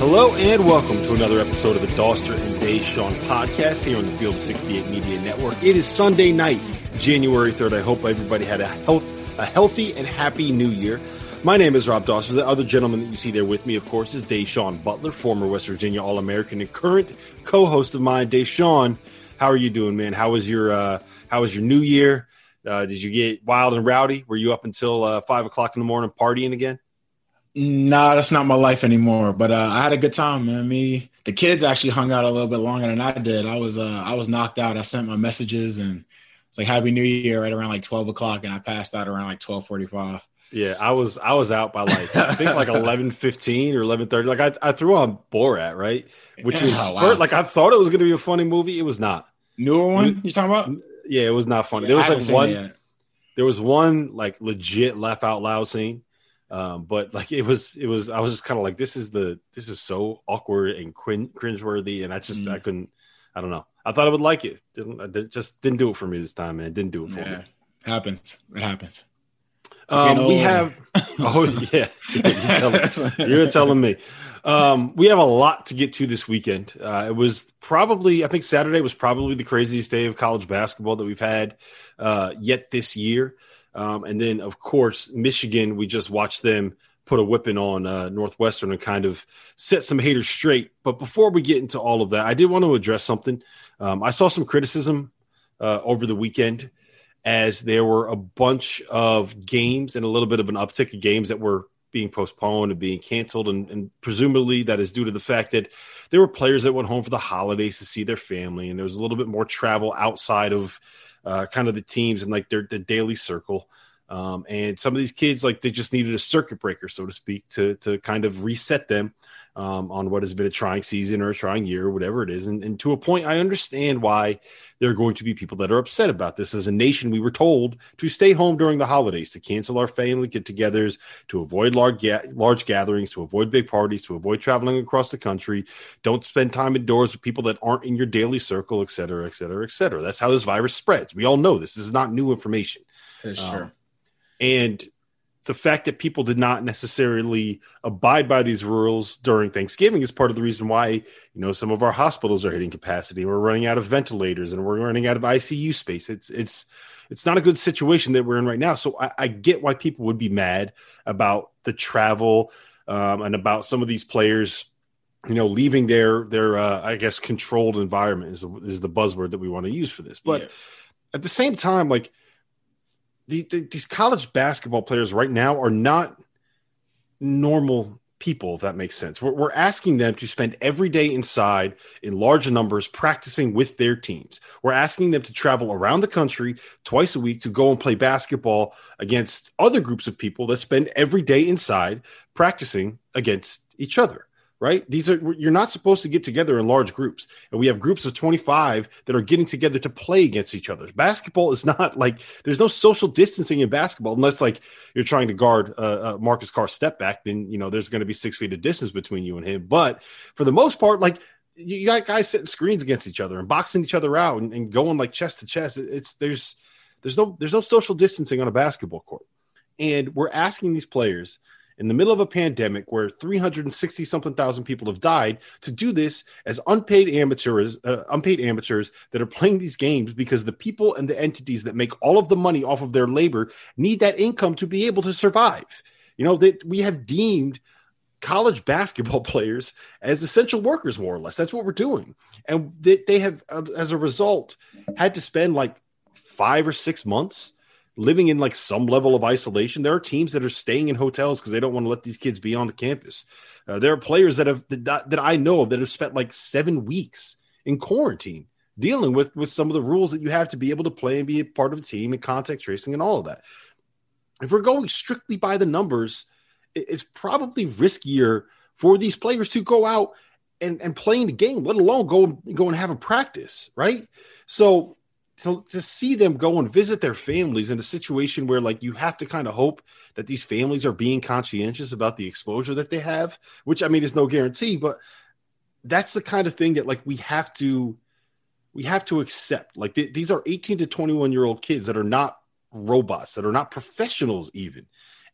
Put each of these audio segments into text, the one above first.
Hello and welcome to another episode of the Doster and Deshaun podcast here on the Field of 68 Media Network. It is Sunday night, January 3rd. I hope everybody had a healthy and happy new year. My name is Rob Doster. The other gentleman that you see there with me, of course, is Deshaun Butler, former West Virginia All-American and current co-host of mine. Deshaun, how are you doing, man? How was your new year? Did you get wild and rowdy? Were you up until 5 o'clock in the morning partying again? Nah, that's not my life anymore. But I had a good time, man. The kids actually hung out a little bit longer than I did. I was knocked out. I sent my messages and it's like Happy New Year right around like 12 o'clock, and I passed out around like 12:45. Yeah, I was out by like I think like 11:15 or 11:30. Like I threw on Borat, right? Which was like I thought it was gonna be a funny movie. It was not. Newer one you're talking about? Yeah, it was not funny. Yeah, there was one like legit laugh out loud scene. But like it was, I was just kind of like, this is so awkward and cringeworthy. And I don't know. I thought I would like it. Didn't do it for me this time, man. Didn't do it for me. It happens. You're telling me, we have a lot to get to this weekend. It was probably, I think Saturday was probably the craziest day of college basketball that we've had, yet this year. And then, of course, Michigan, we just watched them put a whipping on Northwestern and kind of set some haters straight. But before we get into all of that, I did want to address something. I saw some criticism over the weekend as there were a bunch of games and a little bit of an uptick of games that were being postponed and being canceled. And presumably that is due to the fact that there were players that went home for the holidays to see their family. And there was a little bit more travel outside of kind of the teams and like their daily circle. And some of these kids, like they just needed a circuit breaker, so to speak, to kind of reset them on what has been a trying season or a trying year or whatever it is. And to a point, I understand why there are going to be people that are upset about this. As a nation, we were told to stay home during the holidays, to cancel our family get-togethers, to avoid large gatherings, to avoid big parties, to avoid traveling across the country. Don't spend time indoors with people that aren't in your daily circle, et cetera, et cetera, et cetera. That's how this virus spreads. We all know this. This is not new information. That's true. And the fact that people did not necessarily abide by these rules during Thanksgiving is part of the reason why, you know, some of our hospitals are hitting capacity. We're running out of ventilators and we're running out of ICU space. It's not a good situation that we're in right now. So I get why people would be mad about the travel and about some of these players, you know, leaving their I guess, controlled environment is the buzzword that we want to use for this. But at the same time, like, these college basketball players right now are not normal people, if that makes sense. We're asking them to spend every day inside in large numbers practicing with their teams. We're asking them to travel around the country twice a week to go and play basketball against other groups of people that spend every day inside practicing against each other. Right? You're not supposed to get together in large groups. And we have groups of 25 that are getting together to play against each other. Basketball is not like, there's no social distancing in basketball unless like you're trying to guard Marcus Carr step back, then, you know, there's going to be 6 feet of distance between you and him. But for the most part, like you got guys setting screens against each other and boxing each other out and going like chest to chest. There's no social distancing on a basketball court. And we're asking these players in the middle of a pandemic where 360,000 people have died to do this as unpaid amateurs that are playing these games because the people and the entities that make all of the money off of their labor need that income to be able to survive. You know, that we have deemed college basketball players as essential workers, more or less. That's what we're doing. And they have, as a result, had to spend like 5 or 6 months living in like some level of isolation. There are teams that are staying in hotels because they don't want to let these kids be on the campus. There are players that I know of that have spent like 7 weeks in quarantine dealing with some of the rules that you have to be able to play and be a part of a team and contact tracing and all of that. If we're going strictly by the numbers, it's probably riskier for these players to go out and playing the game, let alone go and have a practice, right? So to see them go and visit their families in a situation where, like, you have to kind of hope that these families are being conscientious about the exposure that they have, which, I mean, is no guarantee, but that's the kind of thing that, like, we have to accept. Like, these are 18 to 21-year-old kids that are not robots, that are not professionals even.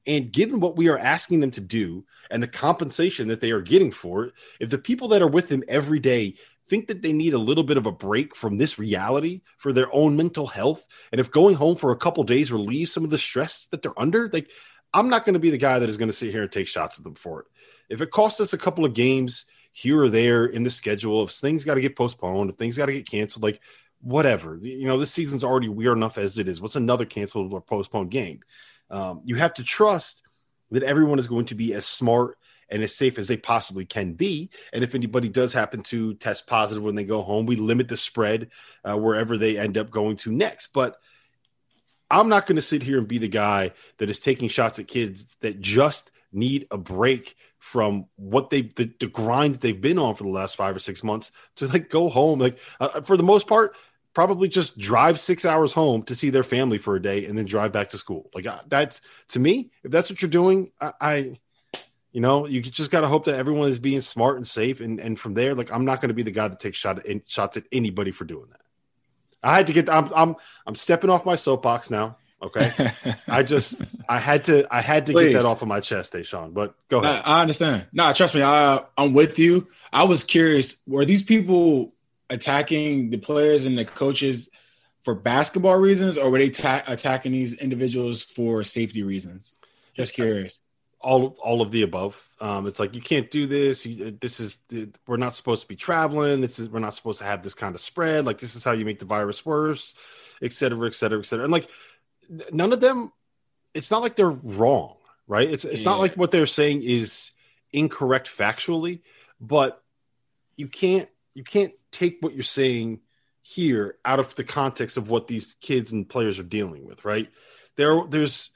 And given what we are asking them to do and the compensation that they are getting for it, if the people that are with them every day think that they need a little bit of a break from this reality for their own mental health, and if going home for a couple days relieves some of the stress that they're under, like, I'm not going to be the guy that is going to sit here and take shots at them for it. If it costs us a couple of games here or there in the schedule, if things got to get postponed, if things got to get canceled, like, whatever. You know, this season's already weird enough as it is. What's another canceled or postponed game? You have to trust that everyone is going to be as smart and as safe as they possibly can be. And if anybody does happen to test positive when they go home, we limit the spread wherever they end up going to next. But I'm not going to sit here and be the guy that is taking shots at kids that just need a break from what the grind that they've been on for the last 5 or 6 months to, like, go home. Like, for the most part, probably just drive 6 hours home to see their family for a day and then drive back to school. Like, that's, to me, if that's what you're doing, you know, you just got to hope that everyone is being smart and safe. And from there, like, I'm not going to be the guy that takes shots at anybody for doing that. I'm stepping off my soapbox now. Okay. I had to Please. Get that off of my chest, Deshaun, but go ahead. I understand. No, trust me. I'm with you. I was curious, were these people attacking the players and the coaches for basketball reasons, or were they attacking these individuals for safety reasons? Just curious. All of the above. It's like, you can't do this. We're not supposed to be traveling. We're not supposed to have this kind of spread. Like, this is how you make the virus worse, et cetera, et cetera, et cetera. And, like, none of them, it's not like they're wrong, right? It's not like what they're saying is incorrect factually, but you can't take what you're saying here out of the context of what these kids and players are dealing with, right? There's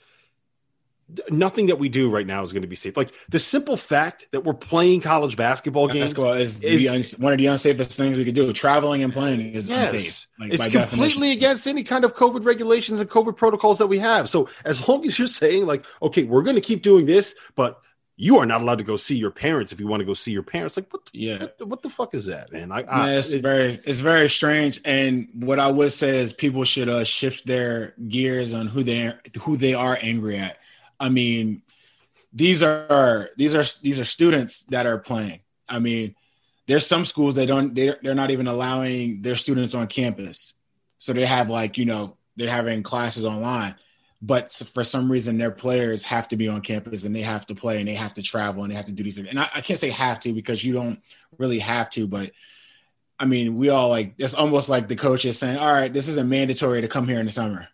nothing that we do right now is going to be safe. Like, the simple fact that we're playing college basketball games is one of the unsafest things we could do. Traveling and playing is unsafe. Like, it's completely against any kind of COVID regulations and COVID protocols that we have. So as long as you're saying, like, okay, we're going to keep doing this, but you are not allowed to go see your parents if you want to go see your parents. Like, what the fuck is that, man? It's very strange. And what I would say is people should shift their gears on who they are angry at. I mean, these are students that are playing. I mean, there's some schools they're not even allowing their students on campus, so they have, like, you know, they're having classes online. But for some reason, their players have to be on campus and they have to play and they have to travel and they have to do these things. And I can't say have to, because you don't really have to. But, I mean, we all, like, it's almost like the coach is saying, all right, this isn't mandatory to come here in the summer.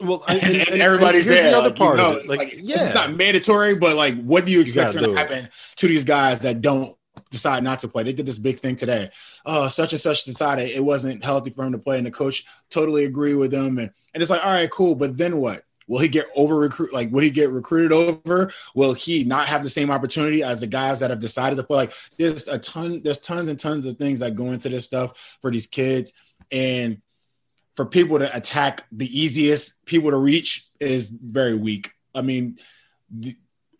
Well, and everybody's and here's there. The other part, you know, of it. It's not mandatory, but, like, what do you expect to happen to these guys that don't decide not to play? They did this big thing today. Oh, such and such decided it wasn't healthy for him to play, and the coach totally agreed with them. And it's like, all right, cool, but then what? Will he get will he get recruited over? Will he not have the same opportunity as the guys that have decided to play? Like, there's tons and tons of things that go into this stuff for these kids. And for people to attack the easiest people to reach is very weak. I mean,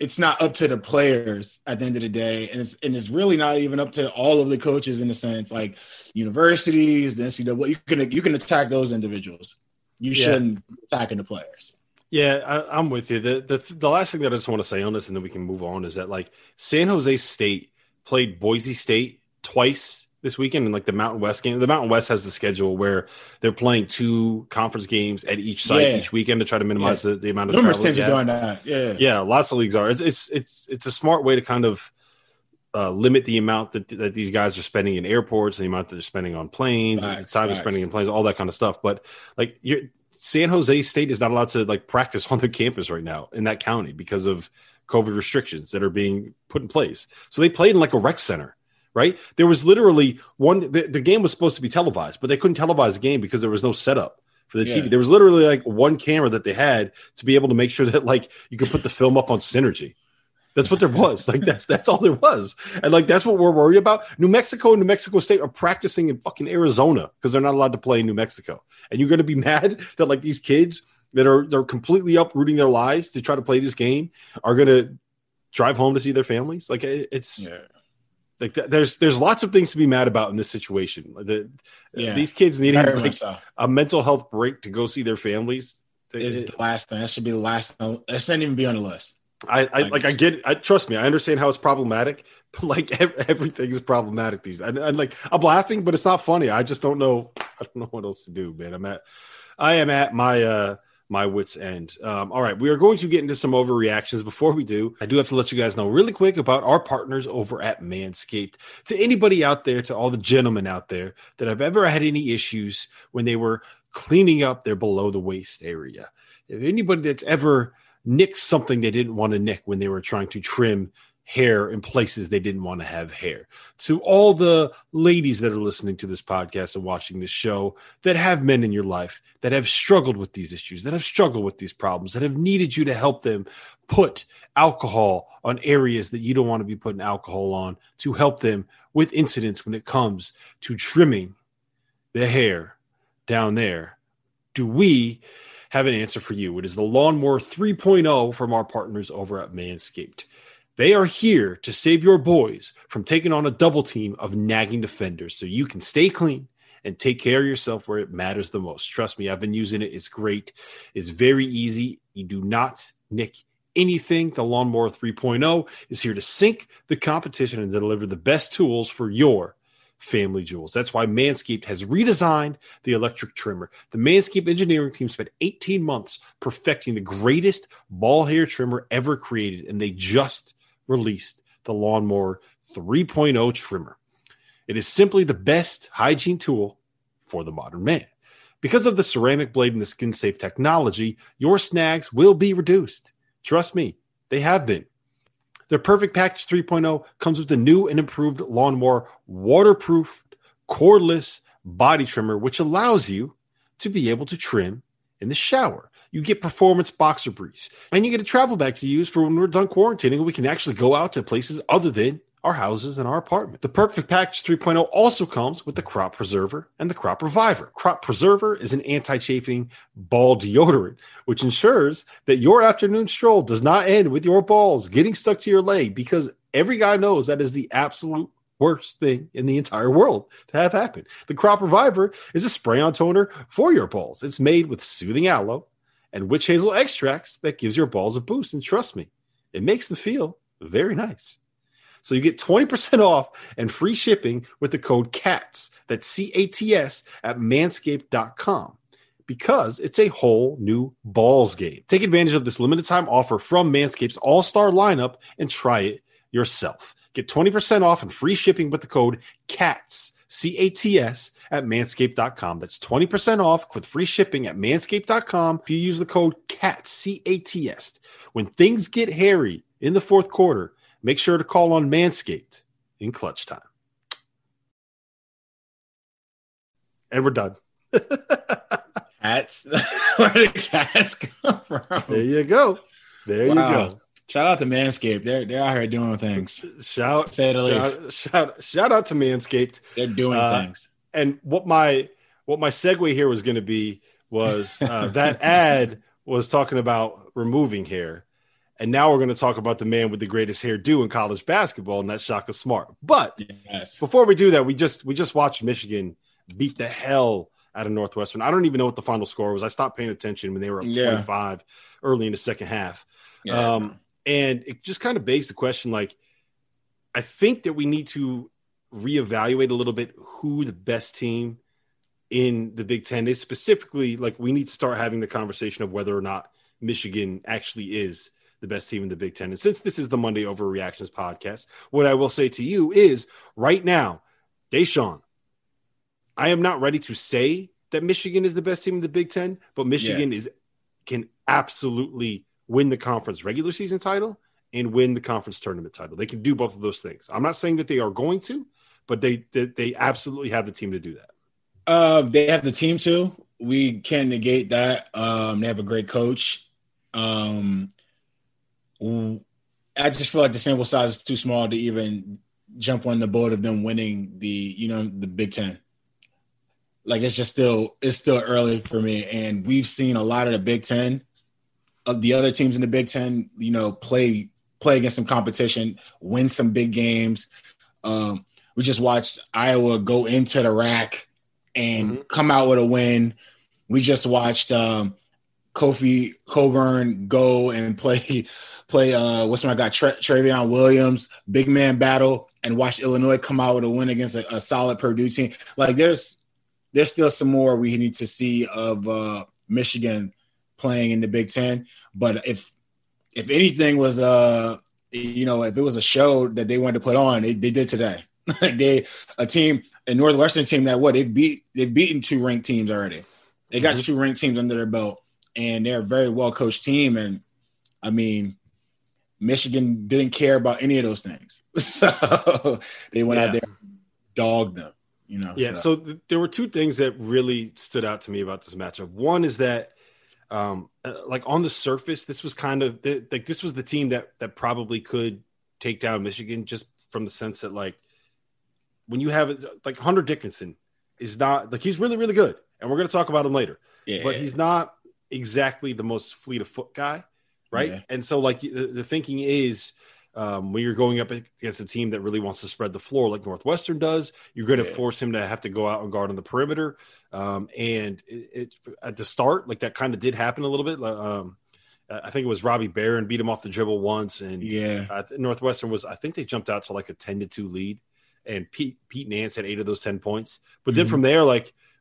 it's not up to the players at the end of the day. And it's really not even up to all of the coaches, in a sense, like universities, the NCAA. You can attack those individuals. You shouldn't attack the players. Yeah, I'm with you. The last thing that I just want to say on this, and then we can move on, is that, like, San Jose State played Boise State twice this weekend in, like, the Mountain West game. The Mountain West has the schedule where they're playing two conference games at each site each weekend to try to minimize the amount of travel. Numerous teams are doing that. Yeah, lots of leagues are. It's a smart way to kind of limit the amount that these guys are spending in airports, the amount that they're spending on planes, the time they're spending in planes, all that kind of stuff. But, like, San Jose State is not allowed to like practice on the campus right now in that county because of COVID restrictions that are being put in place. So they played in like a rec center, right? There was literally one, the game was supposed to be televised, but they couldn't televise the game because there was no setup for the TV. There was literally like one camera that they had to be able to make sure that like you could put the film up on Synergy. That's what there was. Like that's all there was. And like, that's what we're worried about. New Mexico and New Mexico State are practicing in fucking Arizona because they're not allowed to play in New Mexico. And you're going to be mad that like these kids that they're completely uprooting their lives to try to play this game are going to drive home to see their families. Like it's like there's lots of things to be mad about in this situation. These kids needing like, a mental health break to go see their families. It's the last thing. That should be the last thing. That shouldn't even be on the list. I trust me, I understand how it's problematic, but like everything is problematic these days. And like I'm laughing, but it's not funny. I just don't know. I don't know what else to do, man. I am at my wit's end. All right. We are going to get into some overreactions. Before we do, I do have to let you guys know really quick about our partners over at Manscaped. To anybody out there, to all the gentlemen out there that have ever had any issues when they were cleaning up their below the waist area. If anybody that's ever nick something they didn't want to nick when they were trying to trim hair in places they didn't want to have hair. To all the ladies that are listening to this podcast and watching this show that have men in your life that have struggled with these issues, that have struggled with these problems, that have needed you to help them put alcohol on areas that you don't want to be putting alcohol on, to help them with incidents when it comes to trimming the hair down there. Do we have an answer for you? It is the Lawnmower 3.0 from our partners over at Manscaped. They are here to save your boys from taking on a double team of nagging defenders so you can stay clean and take care of yourself where it matters the most. Trust me, I've been using it. It's great. It's very easy. You do not nick anything. The Lawnmower 3.0 is here to sink the competition and deliver the best tools for your family jewels. That's why Manscaped has redesigned the electric trimmer. The Manscaped engineering team spent 18 months perfecting the greatest ball hair trimmer ever created, and they just released the Lawnmower 3.0 trimmer. It is simply the best hygiene tool for the modern man. Because of the ceramic blade and the skin-safe technology, your snags will be reduced. Trust me, they have been. Their Perfect Package 3.0 comes with the new and improved Lawnmower waterproof cordless body trimmer, which allows you to be able to trim in the shower. You get performance boxer briefs, and you get a travel bag to use for when we're done quarantining and we can actually go out to places other than our houses and our apartment. The Perfect Package 3.0 also comes with the Crop Preserver and the Crop Reviver. Crop Preserver is an anti-chafing ball deodorant, which ensures that your afternoon stroll does not end with your balls getting stuck to your leg, because every guy knows that is the absolute worst thing in the entire world to have happen. The Crop Reviver is a spray-on toner for your balls. It's made with soothing aloe and witch hazel extracts that gives your balls a boost. And trust me, it makes them feel very nice. So you get 20% off and free shipping with the code CATS, that's C-A-T-S, at manscaped.com, because it's a whole new balls game. Take advantage of this limited time offer from Manscaped's all-star lineup and try it yourself. Get 20% off and free shipping with the code CATS, C-A-T-S, at manscaped.com. That's 20% off with free shipping at manscaped.com if you use the code CATS, C-A-T-S. When things get hairy in the fourth quarter, make sure to call on Manscaped in clutch time. And we're done. Cats. Where did cats come from? There you go. There you go. Shout out to Manscaped. They're out here doing things. Shout out to Manscaped. They're doing things. And what my segue here was going to be was that ad was talking about removing hair. And now we're going to talk about the man with the greatest hairdo in college basketball, and that's Shaka Smart. But before we do that, we just watched Michigan beat the hell out of Northwestern. I don't even know what the final score was. I stopped paying attention when they were up 25 early in the second half. Yeah. And it just kind of begs the question, like, I think that we need to reevaluate a little bit who the best team in the Big Ten is. Specifically, like, we need to start having the conversation of whether or not Michigan actually is the best team in the Big Ten. And since this is the Monday Overreactions podcast, what I will say to you is right now, Deshaun, I am not ready to say that Michigan is the best team in the Big Ten, but Michigan can absolutely win the conference regular season title and win the conference tournament title. They can do both of those things. I'm not saying that they are going to, but they absolutely have the team to do that. They have the team to. We can't negate that. They have a great coach. I just feel like the sample size is too small to even jump on the boat of them winning the Big Ten. Like, it's still early for me. And we've seen a lot of the Big Ten, of the other teams in the Big Ten, play against some competition, win some big games. We just watched Iowa go into the rack and come out with a win. We just watched Kofi Coburn go and play. What's my guy? Travion Williams, big man battle, and watch Illinois come out with a win against a solid Purdue team. Like, there's still some more we need to see of Michigan playing in the Big Ten. But if anything was if it was a show that they wanted to put on, they did today. A Northwestern team that they've beaten two ranked teams already. They got two ranked teams under their belt, and they're a very well coached team. And I mean, Michigan didn't care about any of those things, so they went out there, and dogged them. So there were two things that really stood out to me about this matchup. One is that, on the surface, this was kind of this was the team that probably could take down Michigan, just from the sense that when you have Hunter Dickinson is not he's really, really good. And we're going to talk about him later, but he's not exactly the most fleet of foot guy. Right. Yeah. And so the thinking is when you're going up against a team that really wants to spread the floor, like Northwestern does, you're going to force him to have to go out and guard on the perimeter. And it at the start, that kind of did happen a little bit. I think it was Robbie Barron beat him off the dribble once. And Northwestern was, I think they jumped out to 10-2 lead. And Pete Nance had 8 of those 10 points. But then from there,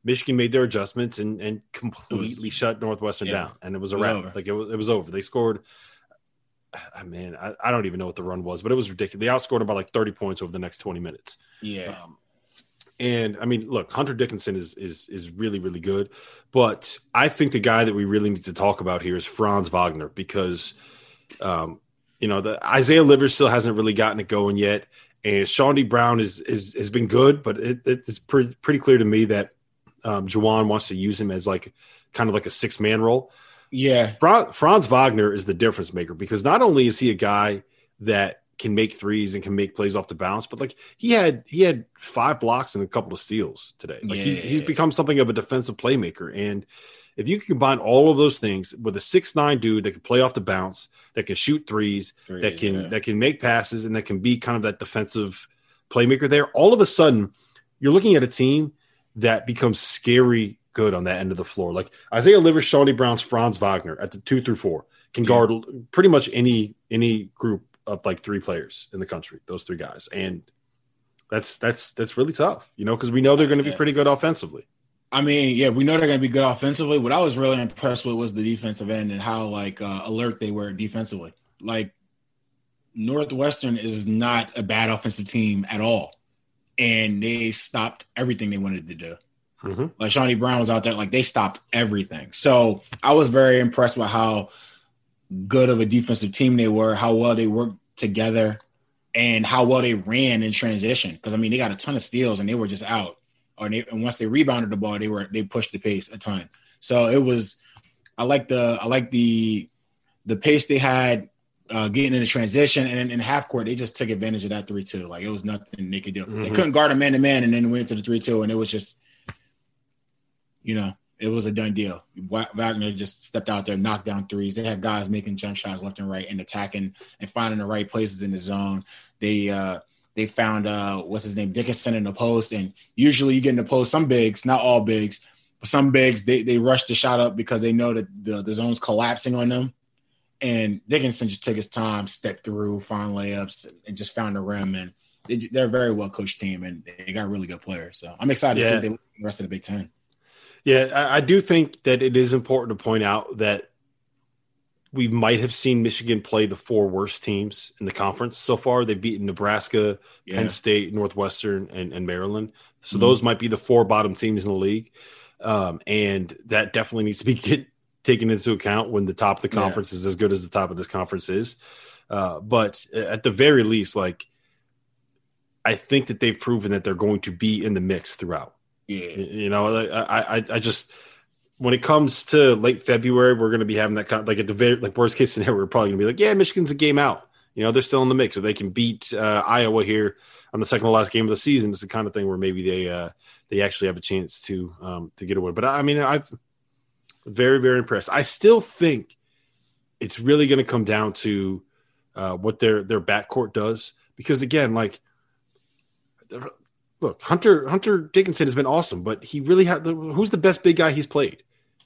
Michigan made their adjustments and completely shut Northwestern down. And it was a wrap. It was over. They scored. I don't even know what the run was, but it was ridiculous. They outscored them by 30 points over the next 20 minutes. Yeah. Hunter Dickinson is really, really good. But I think the guy that we really need to talk about here is Franz Wagner, because, the Isaiah Livers still hasn't really gotten it going yet. And Shawnee Brown has been good, but it's pretty clear to me that Juwan wants to use him as kind of a 6-man role. Yeah. Franz Wagner is the difference maker, because not only is he a guy that can make threes and can make plays off the bounce, but he had 5 blocks and a couple of steals today. He's become something of a defensive playmaker. And if you can combine all of those things with a 6'9" dude that can play off the bounce, that can shoot threes that can make passes, and that can be kind of that defensive playmaker there, all of a sudden you're looking at a team that becomes scary good on that end of the floor. Like Isaiah Livers, Shawnee Brown's, Franz Wagner at the 2 through 4 can guard pretty much any group of 3 players in the country, those 3 guys. And that's really tough, because we know they're going to be pretty good offensively. We know they're going to be good offensively. What I was really impressed with was the defensive end and how alert they were defensively. Northwestern is not a bad offensive team at all, and they stopped everything they wanted to do. Mm-hmm. Shawnee Brown was out there, they stopped everything. So I was very impressed with how good of a defensive team they were, how well they worked together, and how well they ran in transition. Because they got a ton of steals and they were just out. And once they rebounded the ball, they pushed the pace a ton. So it was, I like the pace they had getting in the transition, and in half court they just took advantage of that 3-2. It was nothing they could do. Mm-hmm. They couldn't guard a man to man, and then went to the 3-2, and it was just, it was a done deal. Wagner just stepped out there, knocked down threes. They had guys making jump shots left and right, and attacking and finding the right places in the zone. They found, Dickinson in the post. And usually you get in the post, some bigs, not all bigs, but some bigs, they rush the shot up because they know that the zone's collapsing on them. And Dickinson just took his time, stepped through, found layups, and just found the rim. And they're a very well-coached team, and they got really good players. So I'm excited to see the rest of the Big Ten. Yeah, I do think that it is important to point out that we might have seen Michigan play the 4 worst teams in the conference so far. They've beaten Nebraska, Penn State, Northwestern, and Maryland. So those might be the 4 bottom teams in the league. And that definitely needs to be taken into account when the top of the conference is as good as the top of this conference is. But at the very least, like, I think that they've proven that they're going to be in the mix throughout. Yeah. You know, I just, when it comes to late February, we're going to be having that kind of, like, at the very, like, worst case scenario, we're probably gonna be like, yeah, Michigan's a game out. You know, they're still in the mix. If they can beat Iowa here on the second to last game of the season, it's the kind of thing where maybe they actually have a chance to get away. But I mean, I'm very, very impressed. I still think it's really going to come down to what their backcourt does, because again, like, look, Hunter Dickinson has been awesome, but he really had who's the best big guy he's played?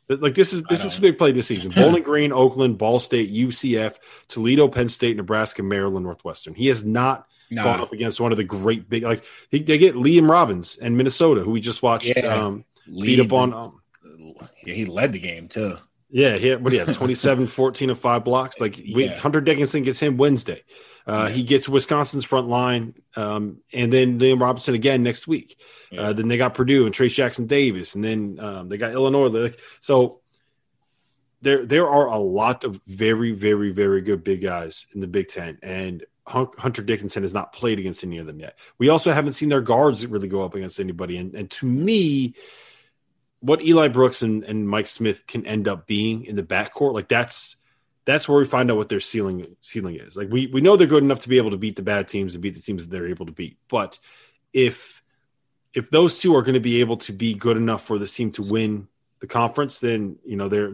Like, this is who they played this season: Bowling Green, Oakland, Ball State, UCF, Toledo, Penn State, Nebraska, Maryland, Northwestern. He has not gone up against one of the great big. Like, they get Liam Robbins and Minnesota, who we just watched beat up on. He led the game too. Yeah, what do you have? 27, 14, and 5 blocks. Like, Hunter Dickinson gets him Wednesday. He gets Wisconsin's front line, and then Liam Robinson again next week. Then they got Purdue and Trace Jackson Davis, and then they got Illinois. Like, so there are a lot of very, very, very good big guys in the Big Ten, and Hunter Dickinson has not played against any of them yet. We also haven't seen their guards really go up against anybody, and to me, what Eli Brooks and Mike Smith can end up being in the backcourt, like, that's where we find out what their ceiling is. Like, we know they're good enough to be able to beat the bad teams and beat the teams that they're able to beat. But if those two are going to be able to be good enough for this team to win the conference, then, you know, they're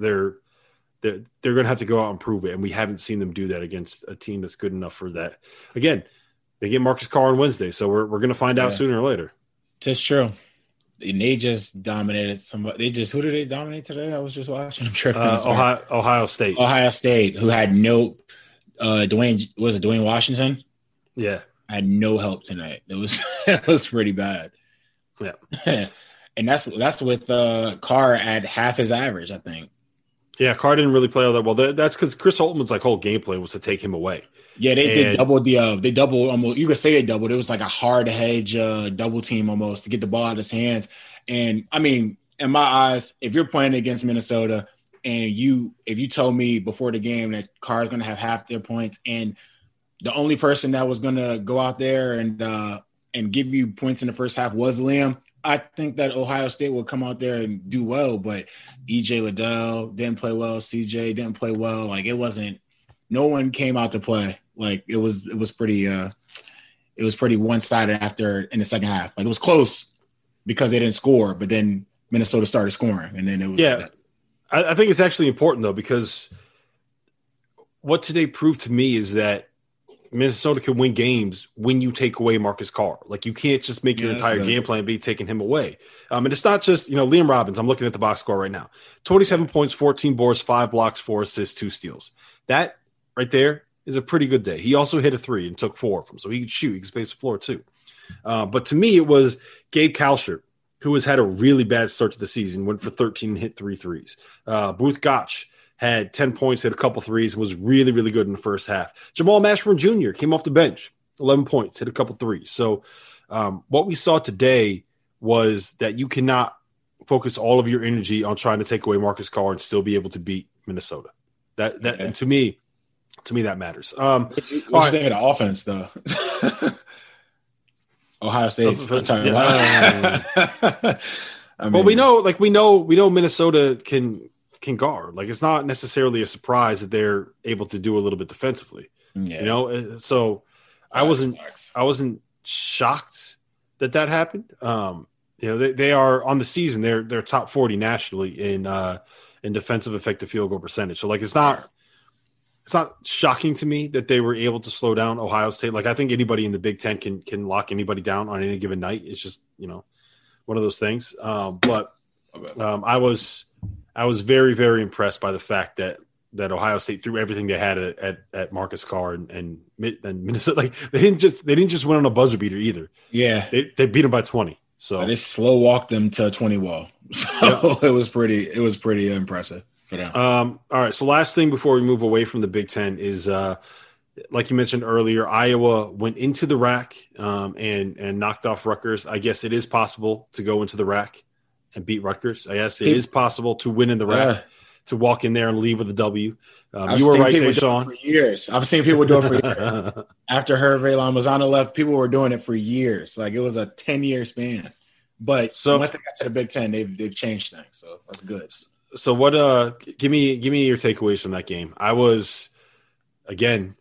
going to have to go out and prove it. And we haven't seen them do that against a team that's good enough for that. Again, they get Marcus Carr on Wednesday, so we're going to find out sooner or later. That's true. And they just dominated somebody. Who did they dominate today? I was just watching. I'm tripping. Ohio State. Ohio State, who had no Dwayne Washington? Yeah. I had no help tonight. It was pretty bad. Yeah. And that's with Carr at half his average, I think. Yeah, Carr didn't really play all that well. That's because Chris Holtman's like whole game plan was to take him away. Yeah, they doubled. You could say they doubled. It was like a hard hedge double team almost to get the ball out of his hands. And I mean, in my eyes, if you're playing against Minnesota and if you told me before the game that Carr's going to have half their points and the only person that was going to go out there and give you points in the first half was Liam, I think that Ohio State will come out there and do well. But EJ Liddell didn't play well. CJ didn't play well. Like, it wasn't. No one came out to play. Like, it was pretty one-sided after in the second half. Like, it was close because they didn't score, but then Minnesota started scoring, and then it was I think it's actually important though, because what today proved to me is that Minnesota can win games when you take away Marcus Carr. Like, you can't just make your entire game plan be taking him away. And it's not just, you know, Liam Robbins. I'm looking at the box score right now. 27 points, 14 boards, 5 blocks, 4 assists, 2 steals. That right there is a pretty good day. He also hit a 3 and took 4 of them, so he could shoot. He could space the floor too. But to me, it was Gabe Kalsher, who has had a really bad start to the season, went for 13 and hit 3 threes. Booth Gotch had 10 points, hit a couple threes, was really, really good in the first half. Jamal Mashburn Jr. came off the bench, 11 points, hit a couple threes. So what we saw today was that you cannot focus all of your energy on trying to take away Marcus Carr and still be able to beat Minnesota. And to me, that matters. What do you think of the offense, though? Ohio State's. But we know Minnesota can guard. Like, it's not necessarily a surprise that they're able to do a little bit defensively. Yeah. You know, so I wasn't shocked that happened. You know, they are on the season. They're top 40 nationally in defensive effective field goal percentage. So, like, it's not shocking to me that they were able to slow down Ohio State. Like, I think anybody in the Big Ten can lock anybody down on any given night. It's just, you know, one of those things. I was very, very impressed by the fact that Ohio State threw everything they had at Marcus Carr and Minnesota. Like, they didn't just win on a buzzer beater either. Yeah, they beat them by 20. So they slow walked them to a 20 wall. So it was pretty impressive for them. All right. So last thing before we move away from the Big Ten is, like you mentioned earlier, Iowa went into the rack and knocked off Rutgers. I guess it is possible to go into the rack and beat Rutgers. I guess it is possible to win in the rack, to walk in there and leave with a W. You were right, Deshaun. For years, I've seen people do it for years. After Hervé Lamazana left, people were doing it for years. Like, it was a 10-year span. But so, once they got to the Big Ten, they've changed things. So that's good. So what? Give me your takeaways from that game. I was, again,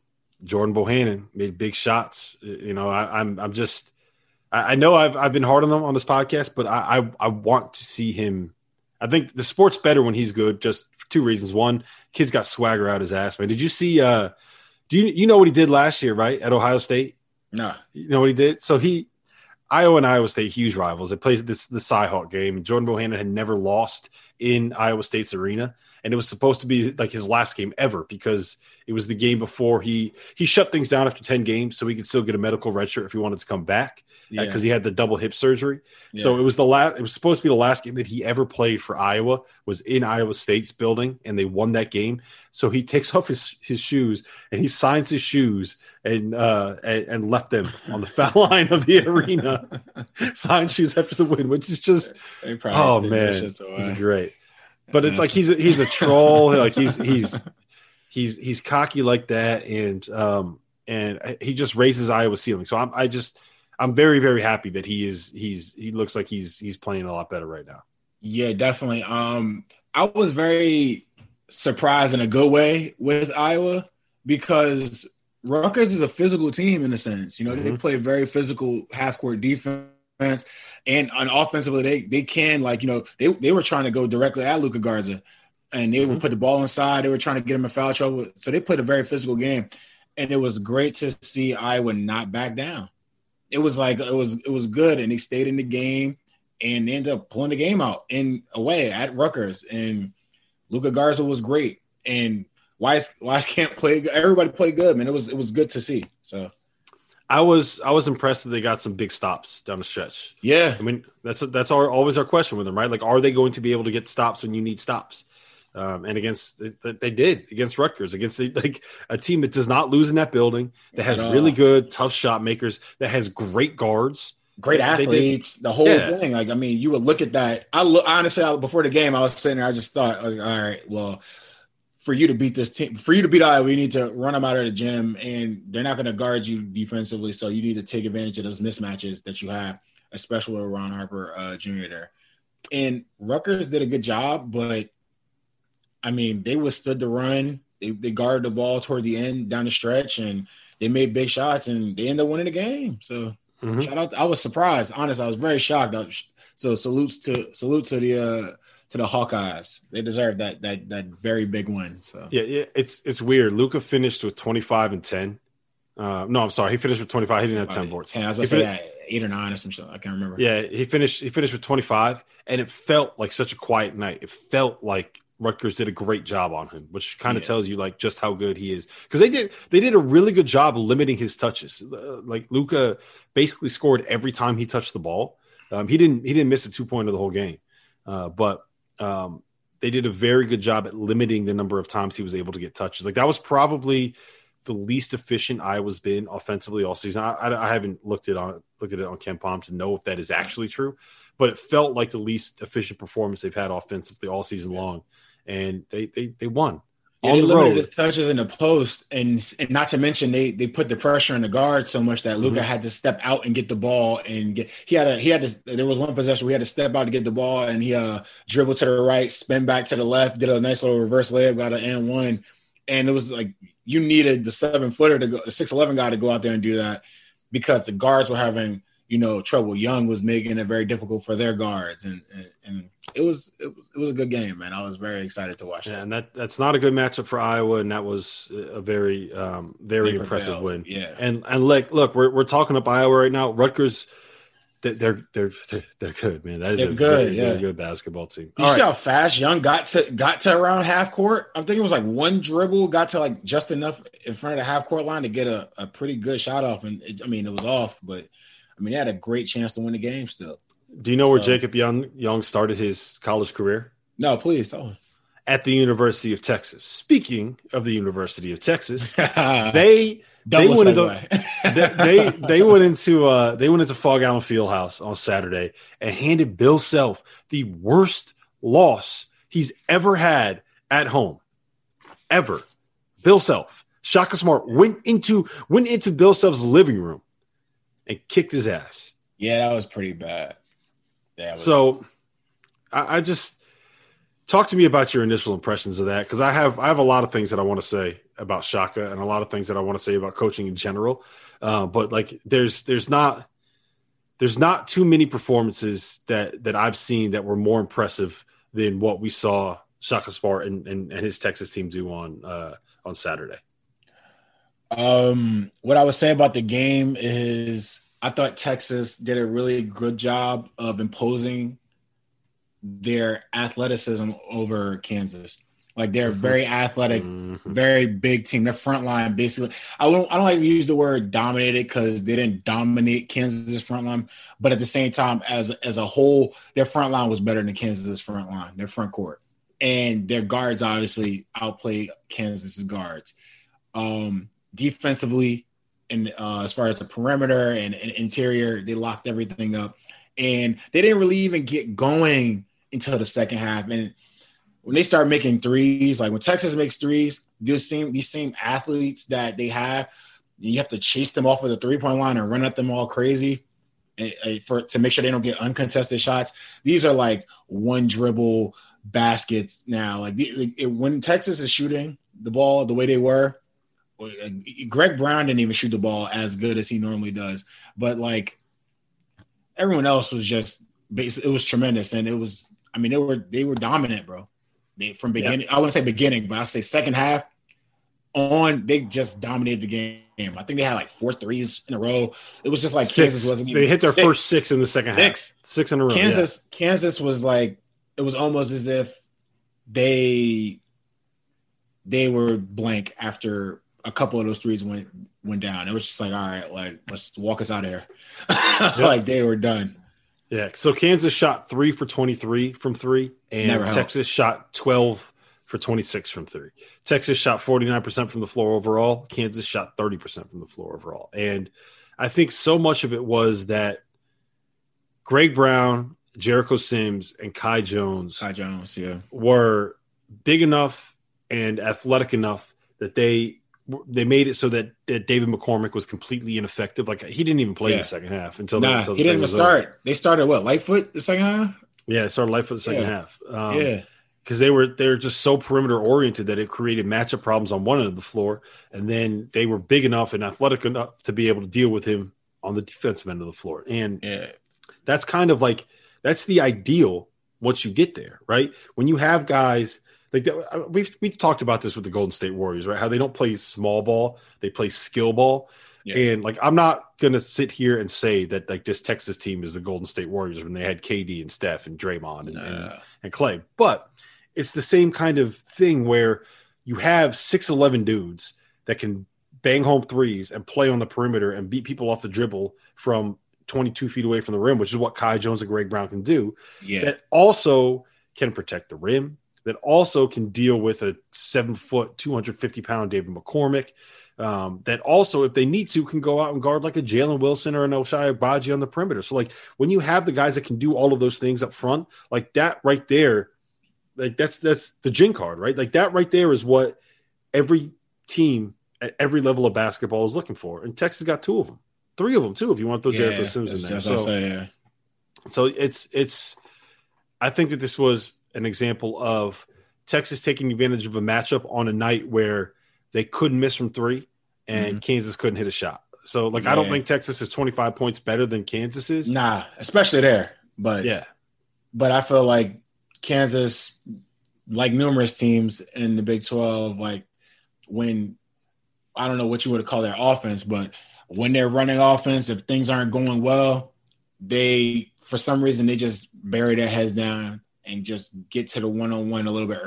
Jordan Bohannon made big shots. You know, I know I've been hard on him on this podcast, but I want to see him. I think the sport's better when he's good. Just for two reasons: one, kid's got swagger out his ass, man. Did you see? Do you know what he did last year? Right at Ohio State. No, you know what he did. So he. Iowa and Iowa State, huge rivals. They played the Cy-Hawk game. Jordan Bohannon had never lost in Iowa State's arena, and it was supposed to be like his last game ever because it was the game before he shut things down after 10 games so he could still get a medical red shirt if he wanted to come back because he had the double hip surgery. Yeah. So it was it was supposed to be the last game that he ever played for Iowa, was in Iowa State's building, and they won that game. So he takes off his shoes and he signs his shoes and left them on the foul line of the arena. Signed shoes after the win, which is just, oh man, this is great. But it's like he's a troll. Like he's cocky like that, and he just raises Iowa's ceiling. So I'm very, very happy that he looks like he's playing a lot better right now. Yeah, definitely. I was very surprised in a good way with Iowa because Rutgers is a physical team in a sense. You know, they play very physical half-court defense. And offensively, they can, like, you know, they were trying to go directly at Luka Garza, and they would put the ball inside. They were trying to get him in foul trouble. So they played a very physical game, and it was great to see Iowa not back down. It was like it was good, and they stayed in the game, and they ended up pulling the game out in away at Rutgers. And Luka Garza was great, and Wise can't play. Everybody played good, man. It was good to see. So. I was impressed that they got some big stops down the stretch. Yeah, I mean that's always our question with them, right? Like, are they going to be able to get stops when you need stops? And against they did against Rutgers, against a team that does not lose in that building, that has really good tough shot makers, that has great guards, great athletes, the whole thing. Like, I mean, you would look at that. Honestly, before the game, I was sitting there, I just thought, like, all right, well. For you to beat this team, for you to beat Iowa, you need to run them out of the gym, and they're not going to guard you defensively. So you need to take advantage of those mismatches that you have, especially with Ron Harper Jr. there. And Rutgers did a good job, but I mean, they withstood the run. They guarded the ball toward the end down the stretch, and they made big shots, and they ended up winning the game. So shout out! I was surprised, honestly. I was very shocked. So salute to the. To the Hawkeyes, they deserve that very big win. So yeah, it's weird. Luka finished with 25 and 10. No, I'm sorry, he finished with 25. He didn't have 10 boards. 10, I was going to say that 8 or 9 or some shit. I can't remember. Yeah, he finished with 25, and it felt like such a quiet night. It felt like Rutgers did a great job on him, which kind of tells you like just how good he is, because they did a really good job limiting his touches. Like Luka basically scored every time he touched the ball. He didn't miss a 2-pointer the whole game, but. They did a very good job at limiting the number of times he was able to get touches. Like, that was probably the least efficient Iowa's been offensively all season. I haven't looked at it on Ken Pom to know if that is actually true, but it felt like the least efficient performance they've had offensively all season long, and they won. They limited his touches in the post, and not to mention they put the pressure on the guard so much that Luka had to step out and get the ball, and there was one possession where he had to step out to get the ball, and he dribbled to the right, spin back to the left, did a nice little reverse layup, got an and one, and it was like you needed the 7-footer to go, the 6'11" guy to go out there and do that, because the guards were having trouble. Young was making it very difficult for their guards, and it was a good game, man. I was very excited to watch it. And that's not a good matchup for Iowa, and that was a very very impressive win. Yeah. And look, we're talking up Iowa right now. Rutgers, they're good, man. That is a good, really good basketball team. You see how fast Young got to around half court? I think it was like one dribble, got to like just enough in front of the half court line to get a pretty good shot off. And it was off, but I mean, they had a great chance to win the game still. Do you know where Jacob Young started his college career? No, please tell me. At the University of Texas. Speaking of the University of Texas, they went into They went into Fog Allen Fieldhouse on Saturday and handed Bill Self the worst loss he's ever had at home, ever. Bill Self, Shaka Smart went into Bill Self's living room and kicked his ass. Yeah, that was pretty bad. So, I just talk to me about your initial impressions of that, because I have a lot of things that I want to say about Shaka and a lot of things that I want to say about coaching in general. But like, there's not too many performances that I've seen that were more impressive than what we saw Shaka Smart and his Texas team do on Saturday. What I would say about the game is I thought Texas did a really good job of imposing their athleticism over Kansas. Like, they're very athletic, very big team. Their front line basically – I don't like to use the word dominated because they didn't dominate Kansas' front line. But at the same time, as a whole, their front line was better than Kansas' front line, their front court. And their guards obviously outplayed Kansas' guards. Defensively, and as far as the perimeter and interior, they locked everything up. And they didn't really even get going until the second half. And – when they start making threes, like when Texas makes threes, these same athletes that they have, you have to chase them off of the three-point line and run at them all crazy to make sure they don't get uncontested shots. These are like one dribble baskets now. Like when Texas is shooting the ball the way they were, Greg Brown didn't even shoot the ball as good as he normally does. But like everyone else was just it was tremendous, and it was. I mean, they were dominant, bro. From beginning, I wouldn't say beginning, but I'd say second half on, they just dominated the game. I think they had like 4 threes in a row. It was just like six. Kansas wasn't even – they hit their first six in the second half. Six in a row. Kansas was like – it was almost as if they were blank after a couple of those threes went down. It was just like, all right, like let's walk us out of here. Like they were done. Yeah, so Kansas shot 3 for 23 from three, and Texas shot 12 for 26 from three. Texas shot 49% from the floor overall. Kansas shot 30% from the floor overall. And I think so much of it was that Greg Brown, Jericho Sims, and Kai Jones, were big enough and athletic enough that they made it so that David McCormick was completely ineffective. Like, he didn't even play the second half until he didn't even start. Over. They started Lightfoot the second half? Yeah, started Lightfoot the second half. Because they were just so perimeter oriented that it created matchup problems on one end of the floor, and then they were big enough and athletic enough to be able to deal with him on the defensive end of the floor. And that's kind of like that's the ideal once you get there, right? When you have guys. Like we've talked about this with the Golden State Warriors, right? How they don't play small ball, they play skill ball. Yeah. And like, I'm not gonna sit here and say that like this Texas team is the Golden State Warriors when they had KD and Steph and Draymond and Clay, but it's the same kind of thing where you have 6'11" dudes that can bang home threes and play on the perimeter and beat people off the dribble from 22 feet away from the rim, which is what Kai Jones and Greg Brown can do. Yeah, that also can protect the rim. That also can deal with a 7-foot, 250-pound David McCormick. That also, if they need to, can go out and guard like a Jalen Wilson or an Ochai Agbaji on the perimeter. So, like, when you have the guys that can do all of those things up front, like that right there, like that's the gin card, right? Like that right there is what every team at every level of basketball is looking for. And Texas got two of them, three of them too, if you want those Jericho Sims in there. So it's. I think that this was an example of Texas taking advantage of a matchup on a night where they couldn't miss from three and Kansas couldn't hit a shot. So, like, I don't think Texas is 25 points better than Kansas is. Nah, especially there. But, but I feel like Kansas, like numerous teams in the Big 12, like when – I don't know what you would call their offense, but when they're running offense, if things aren't going well, they – for some reason, they just bury their heads down and just get to the one-on-one a little bit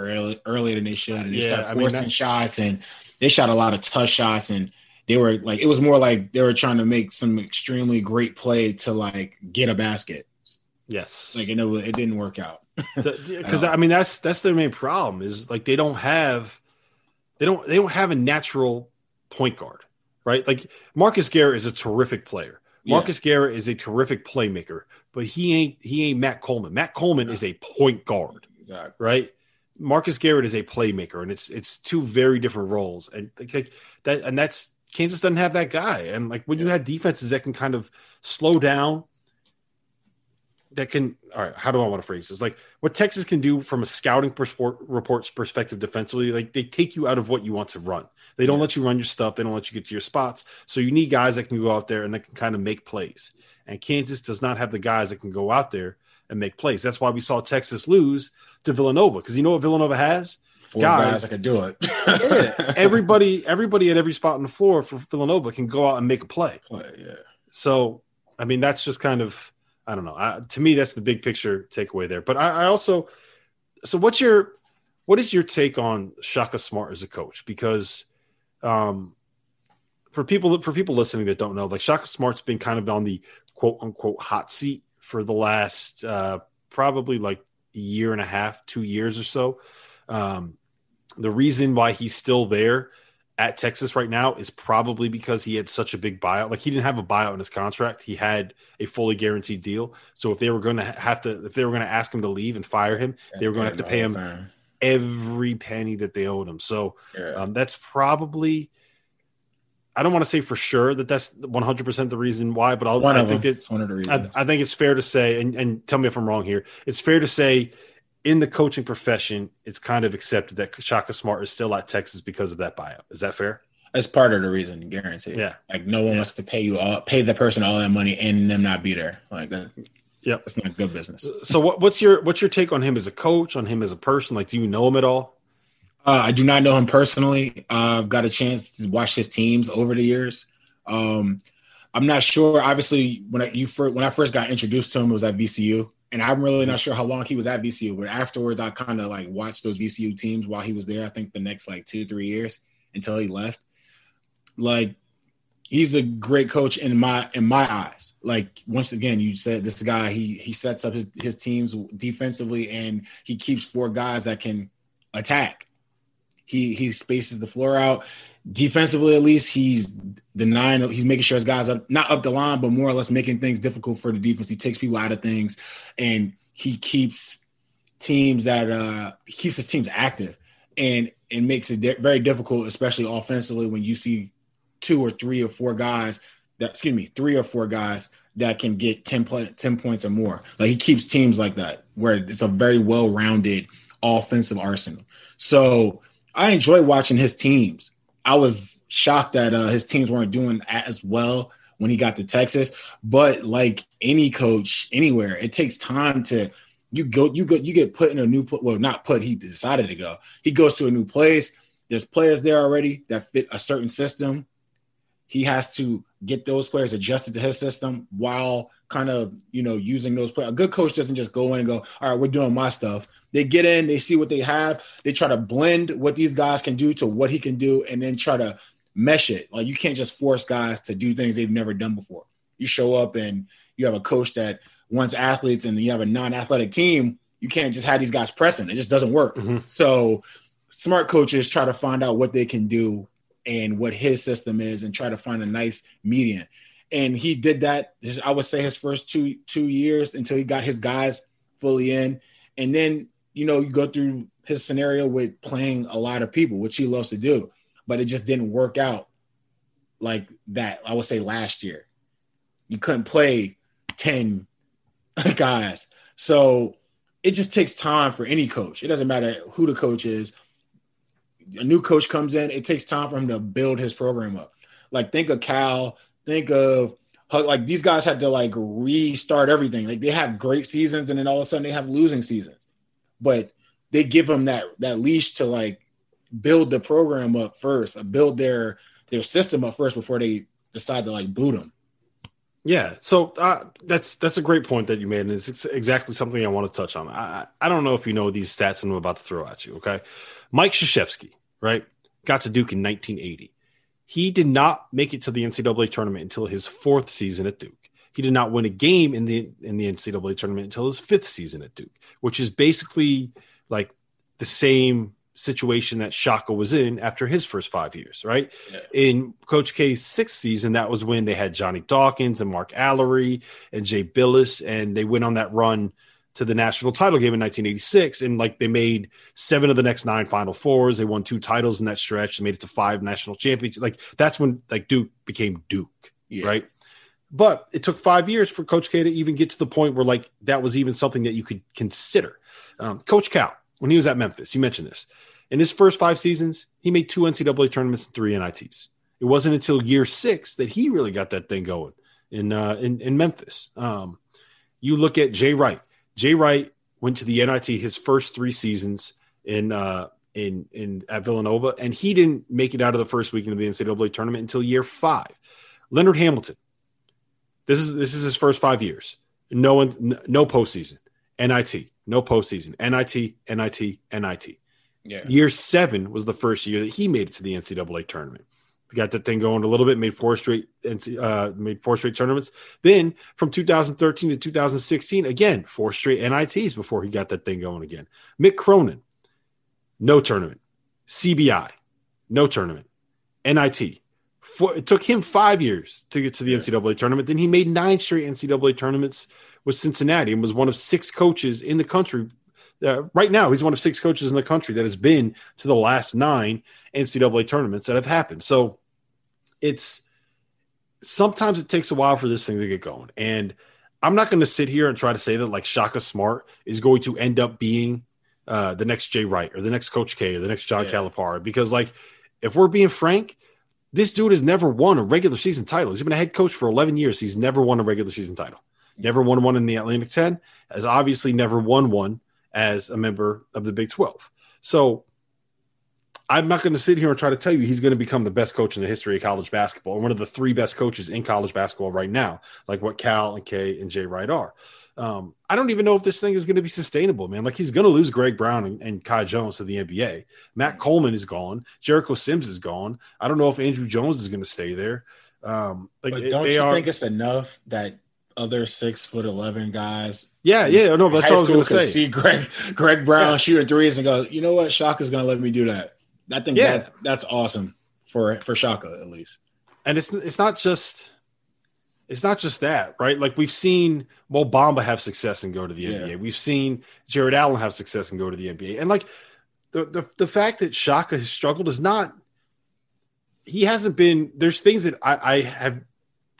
earlier than they should. And they start forcing shots, and they shot a lot of tough shots. And they were like, it was more like they were trying to make some extremely great play to like get a basket. Yes. Like, it didn't work out. Because I mean, that's their main problem is like, they don't have a natural point guard. right? Like Marcus Garrett is a terrific player. Marcus Garrett is a terrific playmaker, but he ain't Matt Coleman. Matt Coleman is a point guard, exactly. Right? Marcus Garrett is a playmaker, and it's two very different roles. And like that, and that's Kansas doesn't have that guy. And like when you have defenses that can kind of slow down, that can all right. How do I want to phrase this? Like what Texas can do from a scouting reports perspective defensively, like they take you out of what you want to run. They don't let you run your stuff. They don't let you get to your spots. So you need guys that can go out there and that can kind of make plays. And Kansas does not have the guys that can go out there and make plays. That's why we saw Texas lose to Villanova, because you know what Villanova has? Guys that can do it. Everybody at every spot on the floor for Villanova can go out and make a play. So, I mean, that's just kind of – I don't know. To me, that's the big picture takeaway there. But I also – so what is your take on Shaka Smart as a coach? Because for people listening that don't know, like Shaka Smart's been kind of on the quote-unquote hot seat for the last probably like a year and a half, 2 years or so. The reason why he's still there at Texas right now is probably because he had such a big buyout. Like he didn't have a buyout in his contract. He had a fully guaranteed deal. So if they were going to ask him to leave and fire him, they were going to have to pay him every penny that they owed him. So that's probably, I don't want to say for sure that that's 100% the reason why, but I think it's fair to say, and tell me if I'm wrong here. It's fair to say, in the coaching profession, it's kind of accepted that Shaka Smart is still at Texas because of that buyout. Is that fair? That's part of the reason, guaranteed. Yeah. Like no one wants to pay the person all that money and them not be there. Like that. Yep. That's not good business. So what's your take on him as a coach, on him as a person? Like, do you know him at all? I do not know him personally. I've got a chance to watch his teams over the years. I'm not sure. Obviously, when I first got introduced to him, it was at VCU. And I'm really not sure how long he was at VCU, but afterwards I kind of like watched those VCU teams while he was there. I think the next like 2-3 years until he left. Like he's a great coach in my eyes. Like once again, you said this guy he sets up his teams defensively and he keeps four guys that can attack. He spaces the floor out defensively. At least he's denying. He's making sure his guys are not up the line, but more or less making things difficult for the defense. He takes people out of things, and he keeps teams his teams active, and it makes it very difficult, especially offensively, when you see three or four guys that can get 10 points or more. Like he keeps teams like that, where it's a very well-rounded offensive arsenal. So I enjoy watching his teams. I was shocked that his teams weren't doing as well when he got to Texas. But like any coach anywhere, it takes time to you get put in a new – well, not put. He decided to go. He goes to a new place. There's players there already that fit a certain system. He has to get those players adjusted to his system while kind of, using those players. A good coach doesn't just go in and go, all right, we're doing my stuff. They get in, they see what they have. They try to blend what these guys can do to what he can do and then try to mesh it. Like you can't just force guys to do things they've never done before. You show up and you have a coach that wants athletes and you have a non-athletic team. You can't just have these guys pressing. It just doesn't work. Mm-hmm. So smart coaches try to find out what they can do and what his system is and try to find a nice median. And he did that, I would say, his first two years until he got his guys fully in. And then, you go through his scenario with playing a lot of people, which he loves to do, but it just didn't work out like that. I would say last year, you couldn't play 10 guys. So it just takes time for any coach. It doesn't matter who the coach is. A new coach comes in, it takes time for him to build his program up. Like think of Cal, think of like these guys had to like restart everything. Like they have great seasons and then all of a sudden they have losing seasons, but they give them that leash to like build the program up first, build their system up first before they decide to like boot them. Yeah. So that's a great point that you made. And it's exactly something I want to touch on. I don't know if you know these stats I'm about to throw at you. Okay. Mike Krzyzewski, right, got to Duke in 1980. He did not make it to the NCAA tournament until his fourth season at Duke. He did not win a game in the NCAA tournament until his fifth season at Duke, which is basically like the same situation that Shaka was in after his first 5 years, right? Yeah. In Coach K's sixth season, that was when they had Johnny Dawkins and Mark Allery and Jay Billis, and they went on that run to the national title game in 1986. And like, they made 7 of the next 9 Final Fours. They won 2 titles in that stretch. They made it to 5 national championships. Like, that's when like Duke became Duke, yeah, right? But it took 5 years for Coach K to even get to the point where like that was even something that you could consider. Coach Cal, when he was at Memphis, you mentioned this. In his first 5 seasons, he made 2 NCAA tournaments and 3 NITs. It wasn't until year 6 that he really got that thing going in Memphis. You look at Jay Wright. Jay Wright went to the NIT his first 3 seasons in at Villanova, and he didn't make it out of the first weekend of the NCAA tournament until year 5. Leonard Hamilton. This is his first 5 years. No postseason. NIT, no postseason. NIT, NIT, NIT. Yeah. Year 7 was the first year that he made it to the NCAA tournament. Got that thing going a little bit, made 4 straight tournaments. Then from 2013 to 2016, again, 4 straight NITs before he got that thing going again. Mick Cronin, no tournament. CBI, no tournament. NIT. It took him 5 years to get to the NCAA tournament. Then he made 9 straight NCAA tournaments with Cincinnati and was one of 6 coaches in the country. Right now, he's one of 6 coaches in the country that has been to the last 9 NCAA tournaments that have happened. So it's sometimes it takes a while for this thing to get going. And I'm not going to sit here and try to say that like Shaka Smart is going to end up being the next Jay Wright or the next Coach K or the next John Calipari, because like, if we're being frank, this dude has never won a regular season title. He's been a head coach for 11 years. He's never won a regular season title. Never won one in the Atlantic 10, has obviously never won one as a member of the Big 12. So I'm not going to sit here and try to tell you he's going to become the best coach in the history of college basketball, or one of the 3 best coaches in college basketball right now, like what Cal and K and Jay Wright are. I don't even know if this thing is going to be sustainable, man. Like, he's going to lose Greg Brown and Kai Jones to the NBA. Matt Coleman is gone. Jericho Sims is gone. I don't know if Andrew Jones is going to stay there. Think it's enough that other 6'11" guys? Yeah, yeah. No, that's all I was going to say. See Greg Brown shooting threes and go, you know what? Shaka's going to let me do that. I think that's awesome for Shaka, at least. And it's not just that, right? Like, we've seen Mo Bamba have success and go to the NBA. We've seen Jared Allen have success and go to the NBA. And like the fact that Shaka has struggled is not – he hasn't been – there's things that I have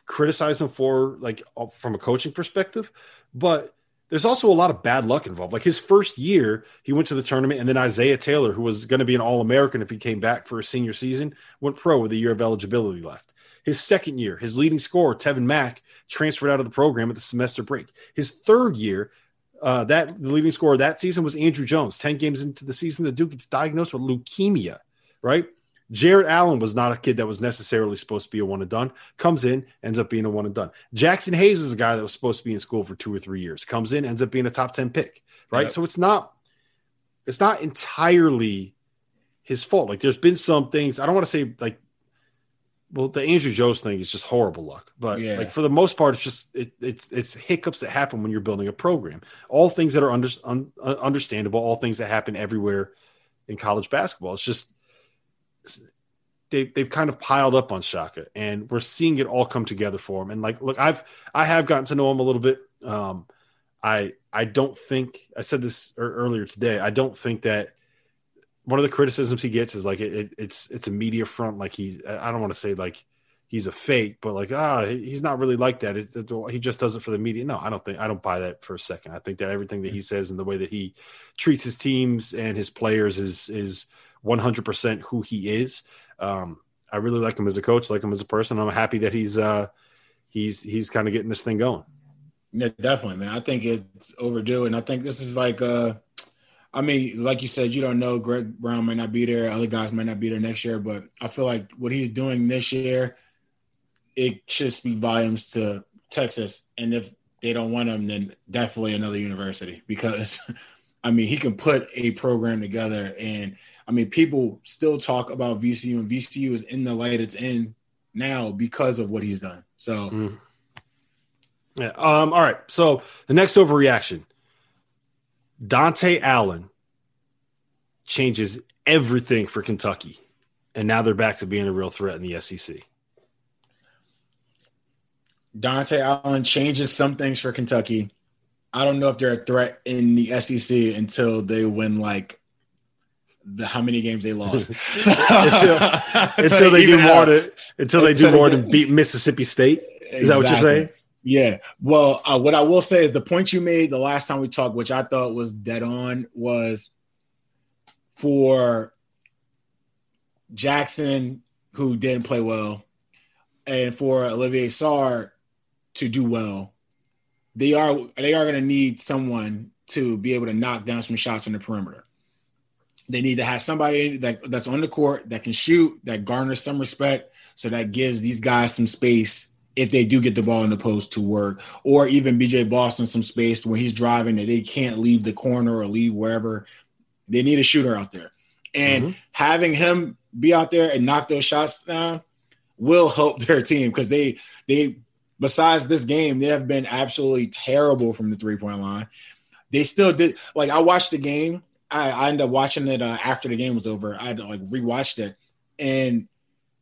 criticized him for, like, from a coaching perspective, but there's also a lot of bad luck involved. Like, his first year, he went to the tournament, and then Isaiah Taylor, who was going to be an All-American if he came back for his senior season, went pro with a year of eligibility left. His second year, his leading scorer, Tevin Mack, transferred out of the program at the semester break. His third year, the leading scorer that season was Andrew Jones. 10 games into the season, the Duke gets diagnosed with leukemia, right? Jared Allen was not a kid that was necessarily supposed to be a one and done. Comes in, ends up being a one and done. Jackson Hayes was a guy that was supposed to be in school for 2 or 3 years. Comes in, ends up being a top 10 pick, right? Yep. So it's not entirely his fault. Like, there's been some things, I don't want to say like, well, the Andrew Jones thing is just horrible luck, but like, for the most part, it's just it's hiccups that happen when you're building a program. All things that are understandable, all things that happen everywhere in college basketball. It's just they've kind of piled up on Shaka, and we're seeing it all come together for him. And like, look, I have gotten to know him a little bit. I don't think I said this earlier today. I don't think that. One of the criticisms he gets is like it's a media front. Like, I don't want to say like he's a fake, but like he's not really like that. He just does it for the media. No, I don't buy that for a second. I think that everything that he says and the way that he treats his teams and his players is 100% who he is. I really like him as a coach, like him as a person. I'm happy that he's kind of getting this thing going. Yeah, definitely, man. I think it's overdue, and I think this is like I mean, like you said, you don't know. Greg Brown might not be there. Other guys might not be there next year. But I feel like what he's doing this year, it should speak volumes to Texas. And if they don't want him, then definitely another university. Because, I mean, he can put a program together. And, I mean, people still talk about VCU. And VCU is in the light it's in now because of what he's done. So, yeah. All right. So, the next overreaction. Dante Allen changes everything for Kentucky, and now they're back to being a real threat in the SEC. Dante Allen changes some things for Kentucky. I don't know if they're a threat in the SEC until they win, like, the how many games they lost. until they do more to beat Mississippi State. Is that what you're saying? Yeah. Well, what I will say is the point you made the last time we talked, which I thought was dead on, was for Jackson, who didn't play well, and for Olivier Sarr to do well, they are going to need someone to be able to knock down some shots on the perimeter. They need to have somebody that's on the court that can shoot, that garners some respect, so that gives these guys some space if they do get the ball in the post to work, or even B.J. Boston some space when he's driving that they can't leave the corner or leave wherever. They need a shooter out there. And having him be out there and knock those shots down will help their team, because they besides this game, they have been absolutely terrible from the three-point line. They still did – like, I watched the game. I ended up watching it after the game was over. I had to, like, rewatched it, and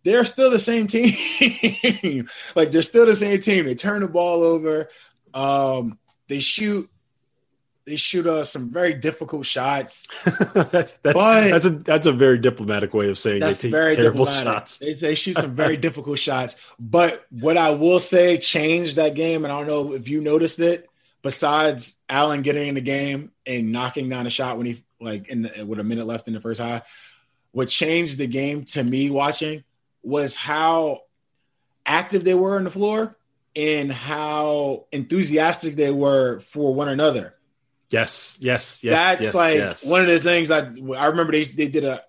they're still the same team. Like, they're still the same team. They turn the ball over. They shoot some very difficult shots. that's a very diplomatic way of saying that's very terrible shots. They shoot some very difficult shots. But what I will say changed that game, and I don't know if you noticed it, besides Allen getting in the game and knocking down a shot when he with a minute left in the first half, what changed the game to me watching was how active they were on the floor and how enthusiastic they were for one another. Yes. One of the things I remember they did I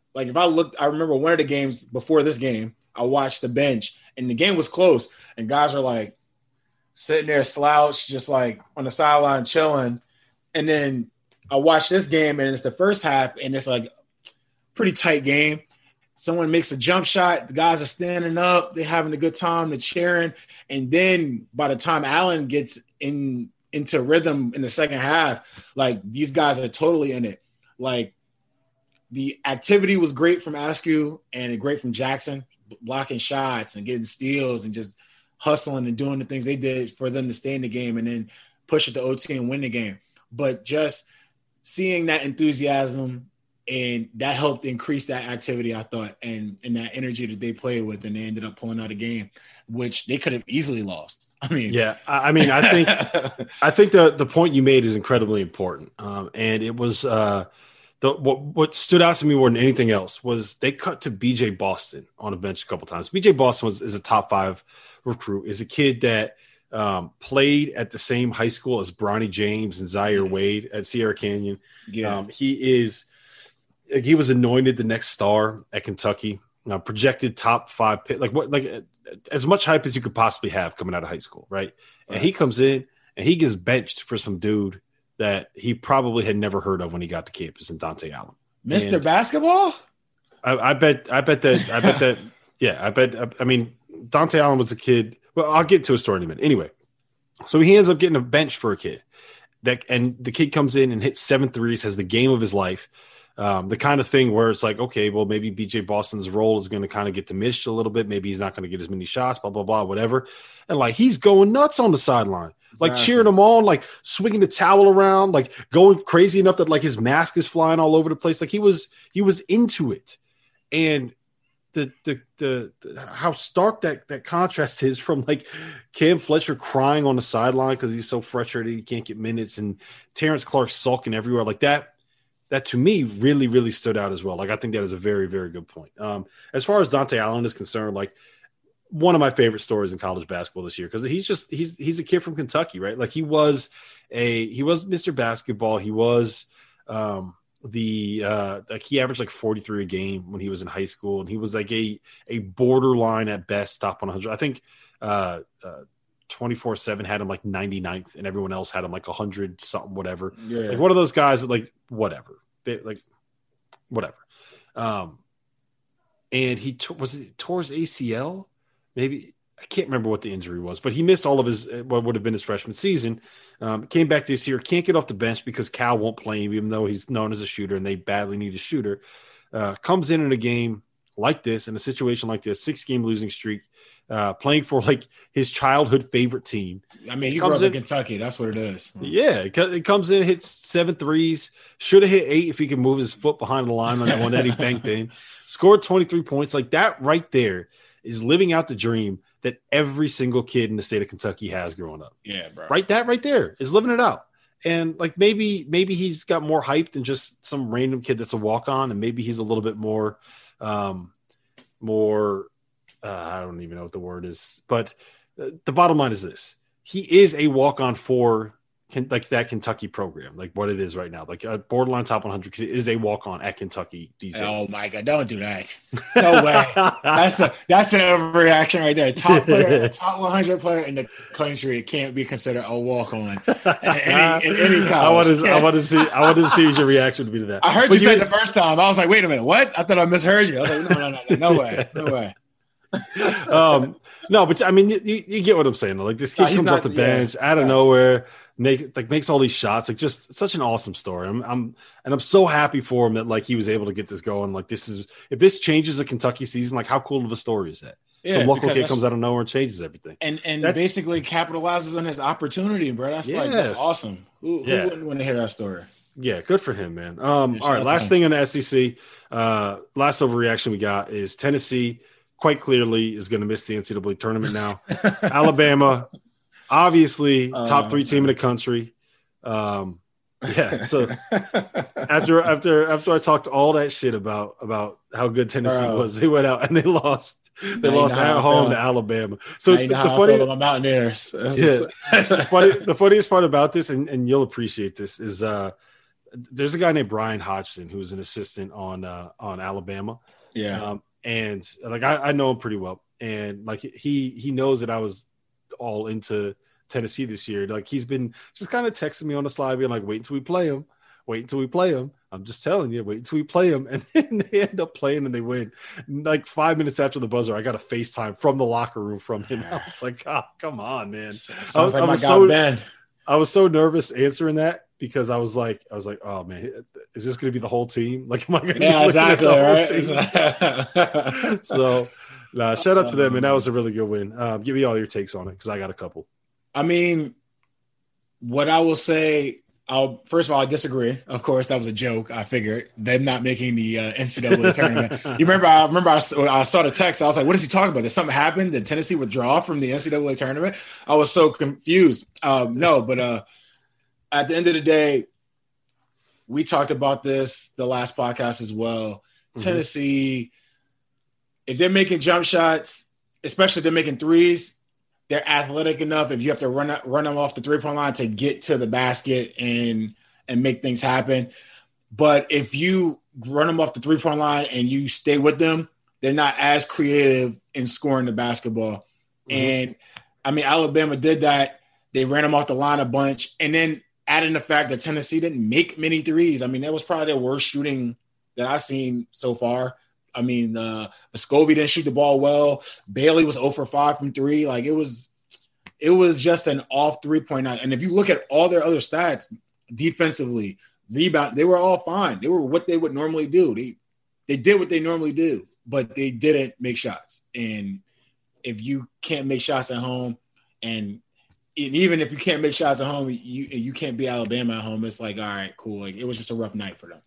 remember one of the games before this game, I watched the bench and the game was close and guys are like sitting there slouched, just like on the sideline chilling. And then I watched this game and it's the first half and it's like pretty tight game. Someone makes a jump shot. The guys are standing up. They're having a good time. They're cheering. And then by the time Allen gets into rhythm in the second half, like, these guys are totally in it. Like, the activity was great from Askew and great from Jackson, blocking shots and getting steals and just hustling and doing the things they did for them to stay in the game and then push it to OT and win the game. But just seeing that enthusiasm, and that helped increase that activity, I thought, and that energy that they played with, and they ended up pulling out a game, which they could have easily lost. I mean, yeah, I think the point you made is incredibly important, and it was what stood out to me more than anything else was they cut to B.J. Boston on a bench a couple times. B.J. Boston is a top five recruit, is a kid that played at the same high school as Bronny James and Zaire Wade at Sierra Canyon. Yeah. He was anointed the next star at Kentucky, projected top five pick, as much hype as you could possibly have coming out of high school, right? And he comes in and he gets benched for some dude that he probably had never heard of when he got to campus, and Dante Allen, Mr. Basketball. I bet that. Yeah, I bet. I mean, Dante Allen was a kid. Well, I'll get to a story in a minute. Anyway, so he ends up getting a bench for a kid, and the kid comes in and hits 7 threes, has the game of his life. The kind of thing where it's like, okay, well, maybe B.J. Boston's role is going to kind of get diminished a little bit. Maybe he's not going to get as many shots, blah, blah, blah, whatever. And, like, he's going nuts on the sideline, like cheering them on, like swinging the towel around, like going crazy enough that, like, his mask is flying all over the place. Like, he was into it. And the how stark that contrast is from, like, Cam Fletcher crying on the sideline because he's so frustrated he can't get minutes, and Terrence Clark sulking everywhere like that. That, to me, really, really stood out as well. Like, I think that is a very, very good point. As far as Dante Allen is concerned, like, one of my favorite stories in college basketball this year, because he's a kid from Kentucky, right? Like, he was Mr. Basketball. He was he averaged like 43 a game when he was in high school, and he was like a borderline at best top 100. I think 24/7 had him like 99th, and everyone else had him like 100 something, whatever. Yeah. Like, one of those guys that, like, whatever. Whatever. And he tore his ACL? Maybe. I can't remember what the injury was, but he missed all of what would have been his freshman season. Came back this year, can't get off the bench because Cal won't play him, even though he's known as a shooter and they badly need a shooter. comes in a game like this, in a situation like this, 6-game losing streak, playing for like his childhood favorite team. I mean, he grew up in Kentucky. That's what it is. Yeah. It comes in, hits 7 threes, should have hit 8 if he could move his foot behind the line on that one that he banked in, scored 23 points. Like that right there is living out the dream that every single kid in the state of Kentucky has growing up. Yeah, bro. Right. That right there is living it out. And like, maybe he's got more hype than just some random kid that's a walk-on. And maybe he's a little bit more, I don't even know what the word is, but the bottom line is this: he is a walk-on for like that Kentucky program, like what it is right now, like a borderline top 100 kid is a walk-on at Kentucky these days. Oh my God! Don't do that. No way. That's an overreaction right there. Top 100 player in the country can't be considered a walk-on. In any college. I want to see what your reaction would be to that. I heard you say it the first time. I was like, wait a minute, what? I thought I misheard you. I was like, no way. No, but I mean, you get what I'm saying. Like this kid comes off the bench out of nowhere, makes all these shots. Like just such an awesome story. I'm so happy for him that like he was able to get this going. Like this is, if this changes the Kentucky season, like how cool of a story is that? Yeah, some local kid comes out of nowhere and changes everything, and basically capitalizes on his opportunity, bro. That's awesome. Who wouldn't want to hear that story? Yeah, good for him, man. All right, last thing on the SEC. Last overreaction we got is Tennessee. Quite clearly is going to miss the NCAA tournament now. Alabama, obviously top 3 team in the country. So after I talked all that shit about how good Tennessee was, they went out and they lost. They lost at home to Alabama. So the funniest part about this, and you'll appreciate this, is there's a guy named Brian Hodgson who is an assistant on Alabama. Yeah. And like I know him pretty well, and like he knows that I was all into Tennessee this year. Like he's been just kind of texting me on the slide, being like, "Wait until we play him." I'm just telling you, wait until we play him. And then they end up playing and they win. Like 5 minutes after the buzzer, I got a FaceTime from the locker room from him. I was like, "God, come on, man!" I was so nervous answering that. Because I was like, oh man, is this going to be the whole team? Like, am I going to? Yeah, exactly. Right? So, shout out to them, and that was a really good win. Give me all your takes on it because I got a couple. I mean, what I will say, first of all, I disagree. Of course, that was a joke. I figured them not making the NCAA tournament. You remember? I saw the text. I was like, what is he talking about? Did something happen? Did Tennessee withdraw from the NCAA tournament? I was so confused. No, but. At the end of the day, we talked about this the last podcast as well. Mm-hmm. Tennessee, if they're making jump shots, especially if they're making threes, they're athletic enough. If you have to run them off the three-point line to get to the basket and make things happen. But if you run them off the three-point line and you stay with them, they're not as creative in scoring the basketball. Mm-hmm. And, I mean, Alabama did that. They ran them off the line a bunch. And then – adding the fact that Tennessee didn't make many threes. I mean, that was probably their worst shooting that I've seen so far. I mean, Muscovy didn't shoot the ball well. Bailey was 0 for 5 from 3. Like, it was just an off 3.9. And if you look at all their other stats, defensively, rebound, they were all fine. They were what they would normally do. They did what they normally do, but they didn't make shots. And if you can't make shots at home and even if you can't make shots at home, you can't beat Alabama at home. It's like, all right, cool. Like, it was just a rough night for them.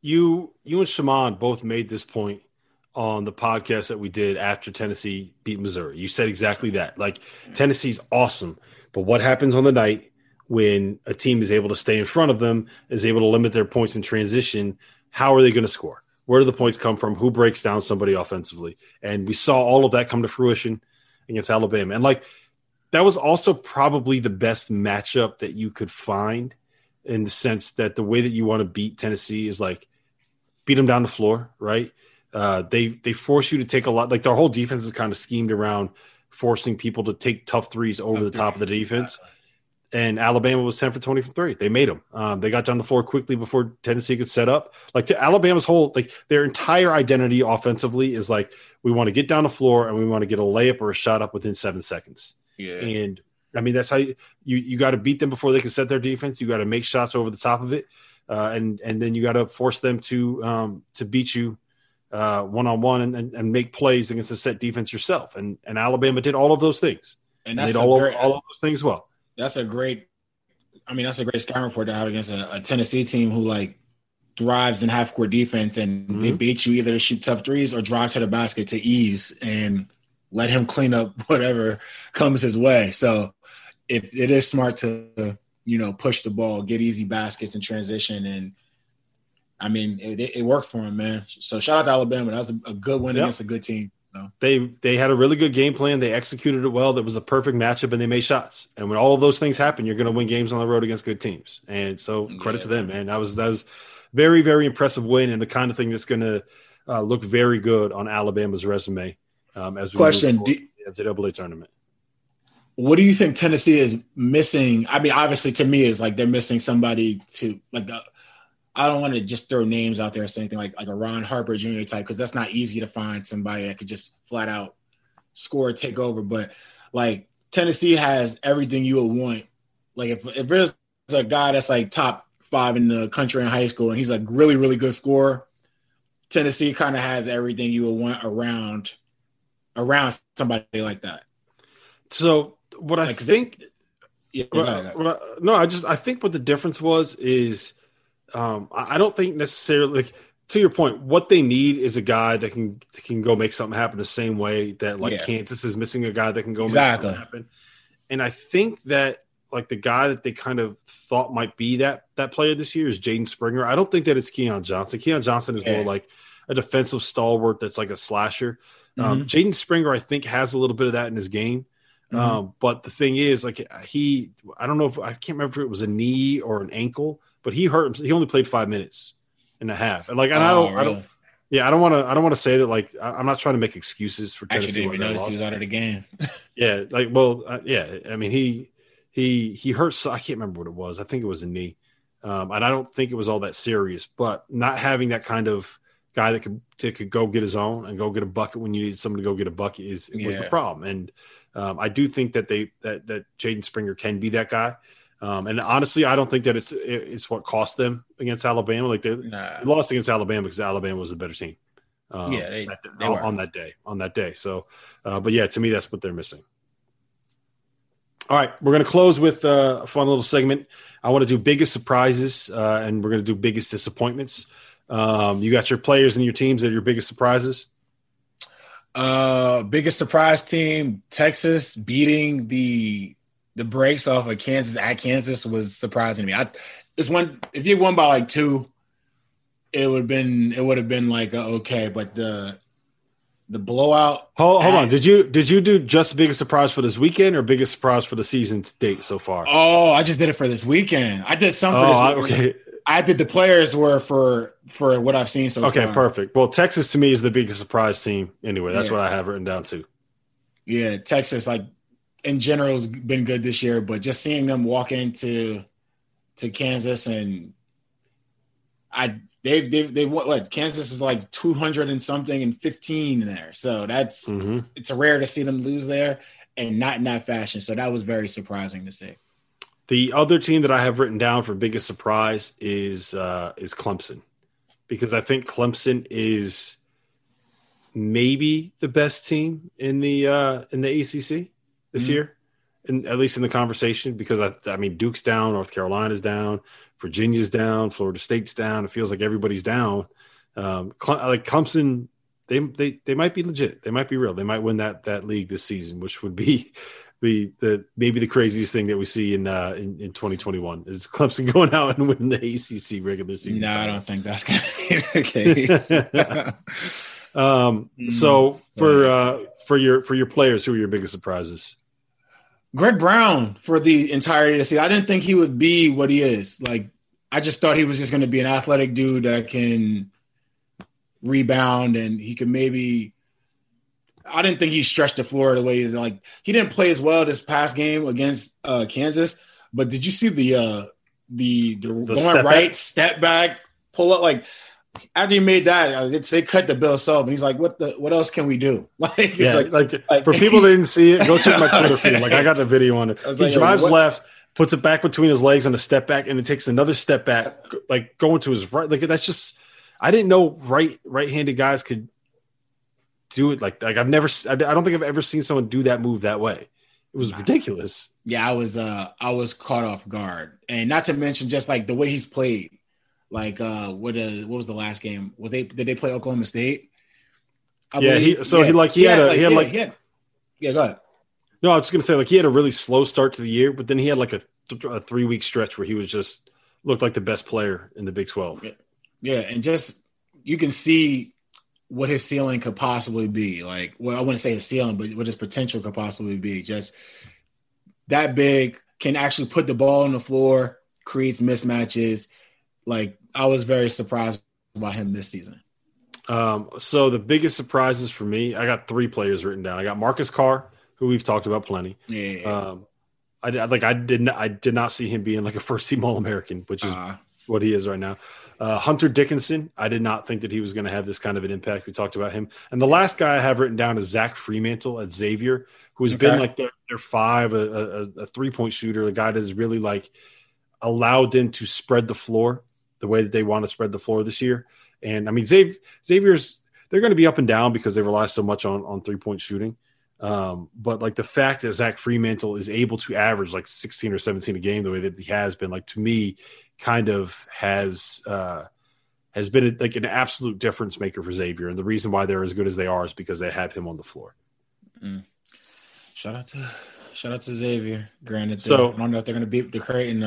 You and Shaman both made this point on the podcast that we did after Tennessee beat Missouri. You said exactly that. Like, Tennessee's awesome, but what happens on the night when a team is able to stay in front of them, is able to limit their points in transition? How are they going to score? Where do the points come from? Who breaks down somebody offensively? And we saw all of that come to fruition against Alabama. And like, that was also probably the best matchup that you could find, in the sense that the way that you want to beat Tennessee is like beat them down the floor, right? They force you to take a lot. Like, their whole defense is kind of schemed around forcing people to take tough threes over the top of the defense. And Alabama was 10 for 20 from 3. They made them. They got down the floor quickly before Tennessee could set up. Like, Alabama's whole – like, their entire identity offensively is like, we want to get down the floor and we want to get a layup or a shot up within 7 seconds. Yeah. And I mean, that's how you got to beat them before they can set their defense. You got to make shots over the top of it. and then you got to force them to beat you one-on-one and make plays against the set defense yourself. And Alabama did all of those things. And that's all of those things well. That's a great – I mean, that's a great scouting report to have against a Tennessee team who, like, thrives in half-court defense, and mm-hmm. they beat you either to shoot tough threes or drive to the basket to Eves and let him clean up whatever comes his way. So it is smart to, you know, push the ball, get easy baskets in transition. And, I mean, it worked for him, man. So shout-out to Alabama. That was a good win against a good team. No. They had a really good game plan. They executed it well. That was a perfect matchup, and they made shots. And when all of those things happen, you're going to win games on the road against good teams. And so credit to them, man. That was very, very impressive win, and the kind of thing that's going to look very good on Alabama's resume as we move forward to the NCAA tournament. What do you think Tennessee is missing? I mean, obviously, to me, is like they're missing somebody to like. I don't want to just throw names out there or something like a Ron Harper Jr. type, because that's not easy to find somebody that could just flat out score, take over. But like Tennessee has everything you would want. Like if there's a guy that's like top five in the country in high school and he's like really, really good scorer, Tennessee kind of has everything you would want around somebody like that. So what I think, I think what the difference was is. I don't think necessarily, like, to your point, what they need is a guy that can go make something happen the same way that, like, Kansas is missing a guy that can go make something happen. And I think that, like, the guy that they kind of thought might be that player this year is Jaden Springer. I don't think that it's Keon Johnson. Keon Johnson is more like a defensive stalwart that's like a slasher. Jaden Springer, I think, has a little bit of that in his game. But the thing is, like, I can't remember if it was a knee or an ankle, but he hurt himself. He only played 5 minutes and a half. And like, I don't want to say that, like, I'm not trying to make excuses for Tennessee. Actually, didn't even notice he was out of the game. I mean, he hurt. So I can't remember what it was. I think it was a knee. And I don't think it was all that serious, but not having that kind of guy that could go get his own and go get a bucket when you need someone to go get a bucket was the problem. And, I do think that that Jaden Springer can be that guy. And honestly, I don't think that it's what cost them against Alabama. Like they lost against Alabama because Alabama was the better team. They were on that day. So, but yeah, to me, that's what they're missing. All right, we're going to close with a fun little segment. I want to do biggest surprises, and we're going to do biggest disappointments. You got your players and your teams that are your biggest surprises. Biggest surprise team, Texas beating the breaks off of Kansas at Kansas was surprising to me. If you won by like two, it would have been like okay, but the blowout. Hold on. Did you do just biggest surprise for this weekend or biggest surprise for the season to date so far? Oh, I just did it for this weekend. I did some for this weekend. Okay. I think the players were for what I've seen so far. Okay, perfect. Well, Texas to me is the biggest surprise team anyway. That's what I have written down too. Yeah, Texas, like, in general, has been good this year, but just seeing them walk into Kansas and they what Kansas is like 200 and something and 15 there. So that's it's rare to see them lose there and not in that fashion. So that was very surprising to see. The other team that I have written down for biggest surprise is Clemson, because I think Clemson is maybe the best team in the ACC this year, and at least in the conversation. Because I mean, Duke's down, North Carolina's down, Virginia's down, Florida State's down. It feels like everybody's down. Like Clemson, they might be legit. They might be real. They might win that league this season, which would be. Maybe the craziest thing that we see in 2021 is Clemson going out and winning the ACC regular season. No, I don't think that's going to be the case. So for your players, who are your biggest surprises? Greg Brown for the entirety of the season. I didn't think he would be what he is. Like, I just thought he was just going to be an athletic dude that can rebound and he could maybe. I didn't think he stretched the floor the way like he didn't play as well this past game against Kansas. But did you see the going right step back pull up? Like, after he made that, they cut the Bill Self, and he's like, what else can we do? Like, it's like for people that didn't see it, go check my Twitter feed. Like, I got the video on it. He drives left, puts it back between his legs on a step back, and then takes another step back, like going to his right. Like that's just, I didn't know right-handed guys could do it like I've never. I don't think I've ever seen someone do that move that way. It was ridiculous. Yeah, I was caught off guard, and not to mention just like the way he's played. Like what was the last game? Did they play Oklahoma State? Go ahead. No, I was just gonna say, like, he had a really slow start to the year, but then he had like a 3-week stretch where he was just looked like the best player in the Big 12. Yeah, and just you can see what his ceiling could possibly be. Like, well, I wouldn't say his ceiling, but what his potential could possibly be. Just that big, can actually put the ball on the floor, creates mismatches. Like, I was very surprised by him this season. So the biggest surprises for me, I got 3 players written down. I got Marcus Carr, who we've talked about plenty. Yeah. I did not see him being like a first-team All-American, which is what he is right now. Hunter Dickinson, I did not think that he was going to have this kind of an impact. We talked about him. And the last guy I have written down is Zach Fremantle at Xavier, who has been like their 5, a three-point shooter, a guy that has really like allowed them to spread the floor the way that they want to spread the floor this year. And, I mean, Xavier's – they're going to be up and down because they rely so much on three-point shooting. But, like, the fact that Zach Fremantle is able to average, like, 16 or 17 a game the way that he has been, like, to me – kind of has been like an absolute difference maker for Xavier. And the reason why they're as good as they are is because they have him on the floor. Mm. Shout out to Xavier. Granted, so, I don't know if they're going to beat the Creighton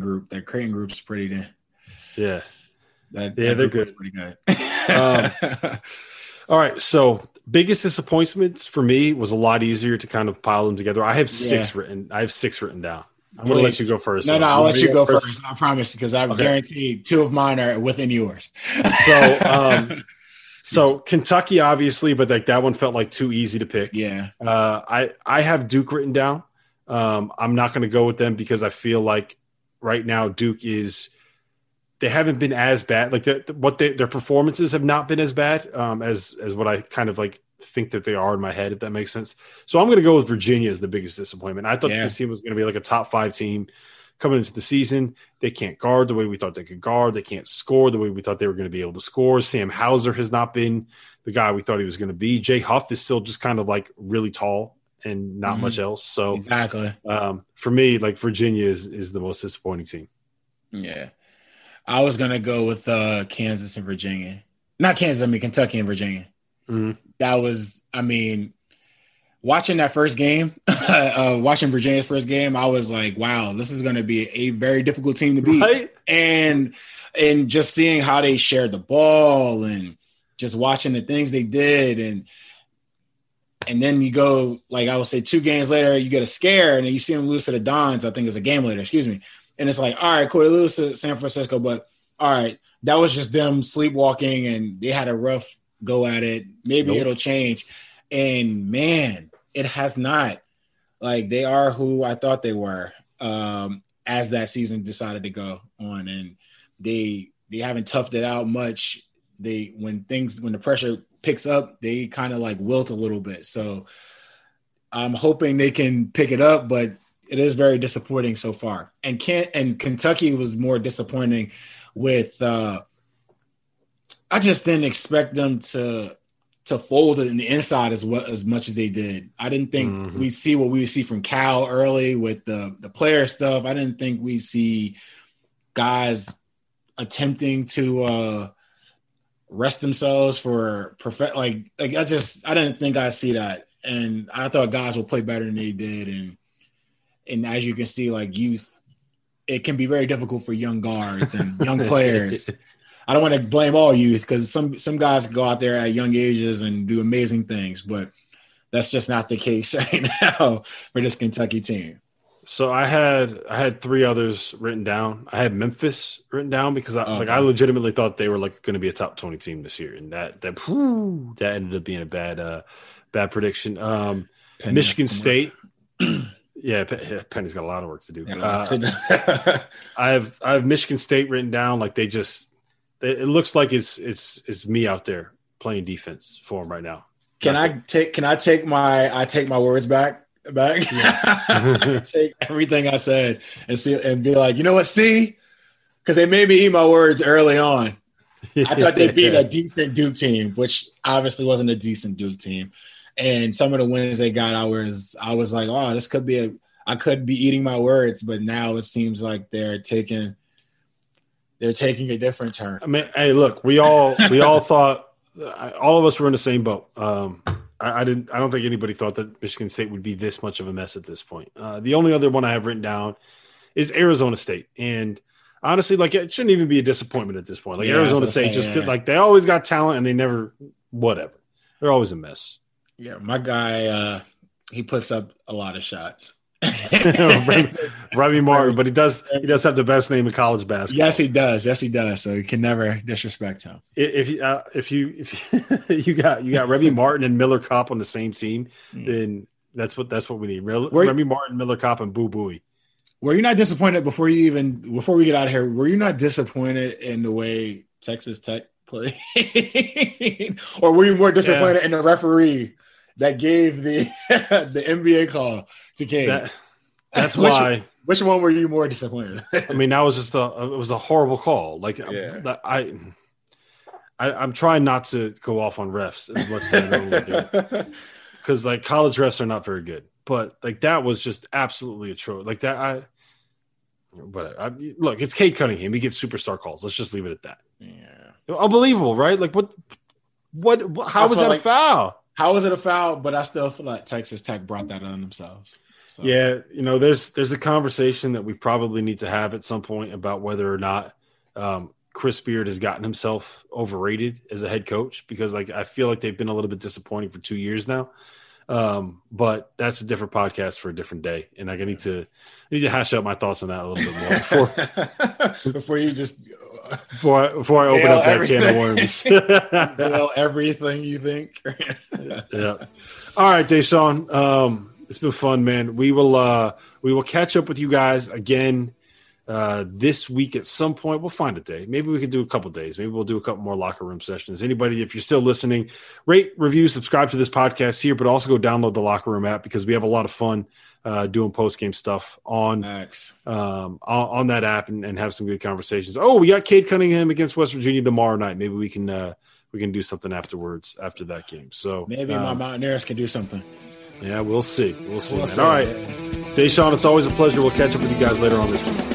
group. That Creighton group's pretty damn. Yeah. They're good. Pretty good. All right. So biggest disappointments for me was a lot easier to kind of pile them together. I have 6 written. I have 6 written down. I'm going to let you go first. No, I'll let you go first. I promise, because I guarantee 2 of mine are within yours. So Kentucky, obviously, but like that one felt like too easy to pick. Yeah. I have Duke written down. I'm not going to go with them because I feel like right now Duke is – they haven't been as bad. Like their performances have not been as bad as what I kind of like – think that they are in my head, if that makes sense. So I'm going to go with Virginia as the biggest disappointment. I thought this team was going to be like a top 5 team coming into the season. They can't guard the way we thought they could guard. They can't score the way we thought they were going to be able to score. Sam Hauser has not been the guy we thought he was going to be. Jay Huff is still just kind of like really tall and not much else. So exactly. For me, like Virginia is the most disappointing team. Yeah. I was going to go with Kansas and Virginia. Not Kansas, I mean Kentucky and Virginia. Mm-hmm. That was, I mean, watching that first game, watching Virginia's first game, I was like, wow, this is going to be a very difficult team to beat. Right? And just seeing how they shared the ball and just watching the things they did. And then you go, like I would say 2 games later, you get a scare and then you see them lose to the Dons, I think it's a game later, excuse me. And it's like, all right, cool, they lose to San Francisco, but all right, that was just them sleepwalking and they had a rough go at it. Maybe it'll change. And man, it has not. Like they are who I thought they were as that season decided to go on. And they haven't toughed it out much. When the pressure picks up, they kind of like wilt a little bit. So I'm hoping they can pick it up, but it is very disappointing so far. And Kentucky was more disappointing with I just didn't expect them to fold in the inside as much as they did. I didn't think we see what we would see from Cal early with the player stuff. I didn't think we see guys attempting to rest themselves for perfect. Like I didn't think I'd see that, and I thought guys would play better than they did. And as you can see, like youth, it can be very difficult for young guards and young players. I don't want to blame all youth because some guys go out there at young ages and do amazing things, but that's just not the case right now for this Kentucky team. So I had 3 others written down. I had Memphis written down because I legitimately thought they were like going to be a top 20 team this year, and that ended up being a bad prediction. Michigan State. Yeah, Penny's got a lot of work to do. But, I have Michigan State written down. Like they just. It looks like it's me out there playing defense for him right now. Can I take my words back? back. Yeah. Take everything I said and see, and be like, you know what? See, because they made me eat my words early on. I thought they beat a decent Duke team, which obviously wasn't a decent Duke team. And some of the wins they got, I was like, oh, this could be I could be eating my words, but now it seems like they're taking a different turn. I mean, hey, look, we all thought, all of us were in the same boat. I don't think anybody thought that Michigan State would be this much of a mess at this point. The only other one I have written down is Arizona State, and honestly, like, it shouldn't even be a disappointment at this point. Like, yeah, Arizona State like, they always got talent and they never, whatever. They're always a mess. Yeah, my guy, he puts up a lot of shots. Remy Martin, but he does have the best name in college basketball. Yes, he does. So you can never disrespect him. If you got Remy Martin and Miller Kopp on the same team, then that's what we need. Remy Martin, Miller Kopp, and Boo Booey. Were you not disappointed before we get out of here? Were you not disappointed in the way Texas Tech played, or were you more disappointed in the referee that gave the NBA call to King? That's why. Which one were you more disappointed? I mean, that was just it was a horrible call. Like, yeah. I'm trying not to go off on refs as much as I normally do, because like college refs are not very good. But like that was just absolutely atrocious. Like that, look, it's Cade Cunningham. He gets superstar calls. Let's just leave it at that. Yeah, unbelievable, right? Like what? How was that a foul? How was it a foul? But I still feel like Texas Tech brought that on themselves. So. Yeah, you know, there's a conversation that we probably need to have at some point about whether or not Chris Beard has gotten himself overrated as a head coach, because like I feel like they've been a little bit disappointing for 2 years now. But that's a different podcast for a different day, and like I need to hash out my thoughts on that a little bit more before I open up that can of worms. Everything you think. Yeah. All right, Deshaun. It's been fun, man. We will catch up with you guys again this week at some point. We'll find a day. Maybe we could do a couple days. Maybe we'll do a couple more locker room sessions. Anybody, if you're still listening, rate, review, subscribe to this podcast here, but also go download the Locker Room app, because we have a lot of fun doing post-game stuff on that app and have some good conversations. Oh, we got Cade Cunningham against West Virginia tomorrow night. Maybe we can do something afterwards after that game. So maybe my Mountaineers can do something. Yeah, we'll see. All right, Deshaun, it's always a pleasure. We'll catch up with you guys later on this week.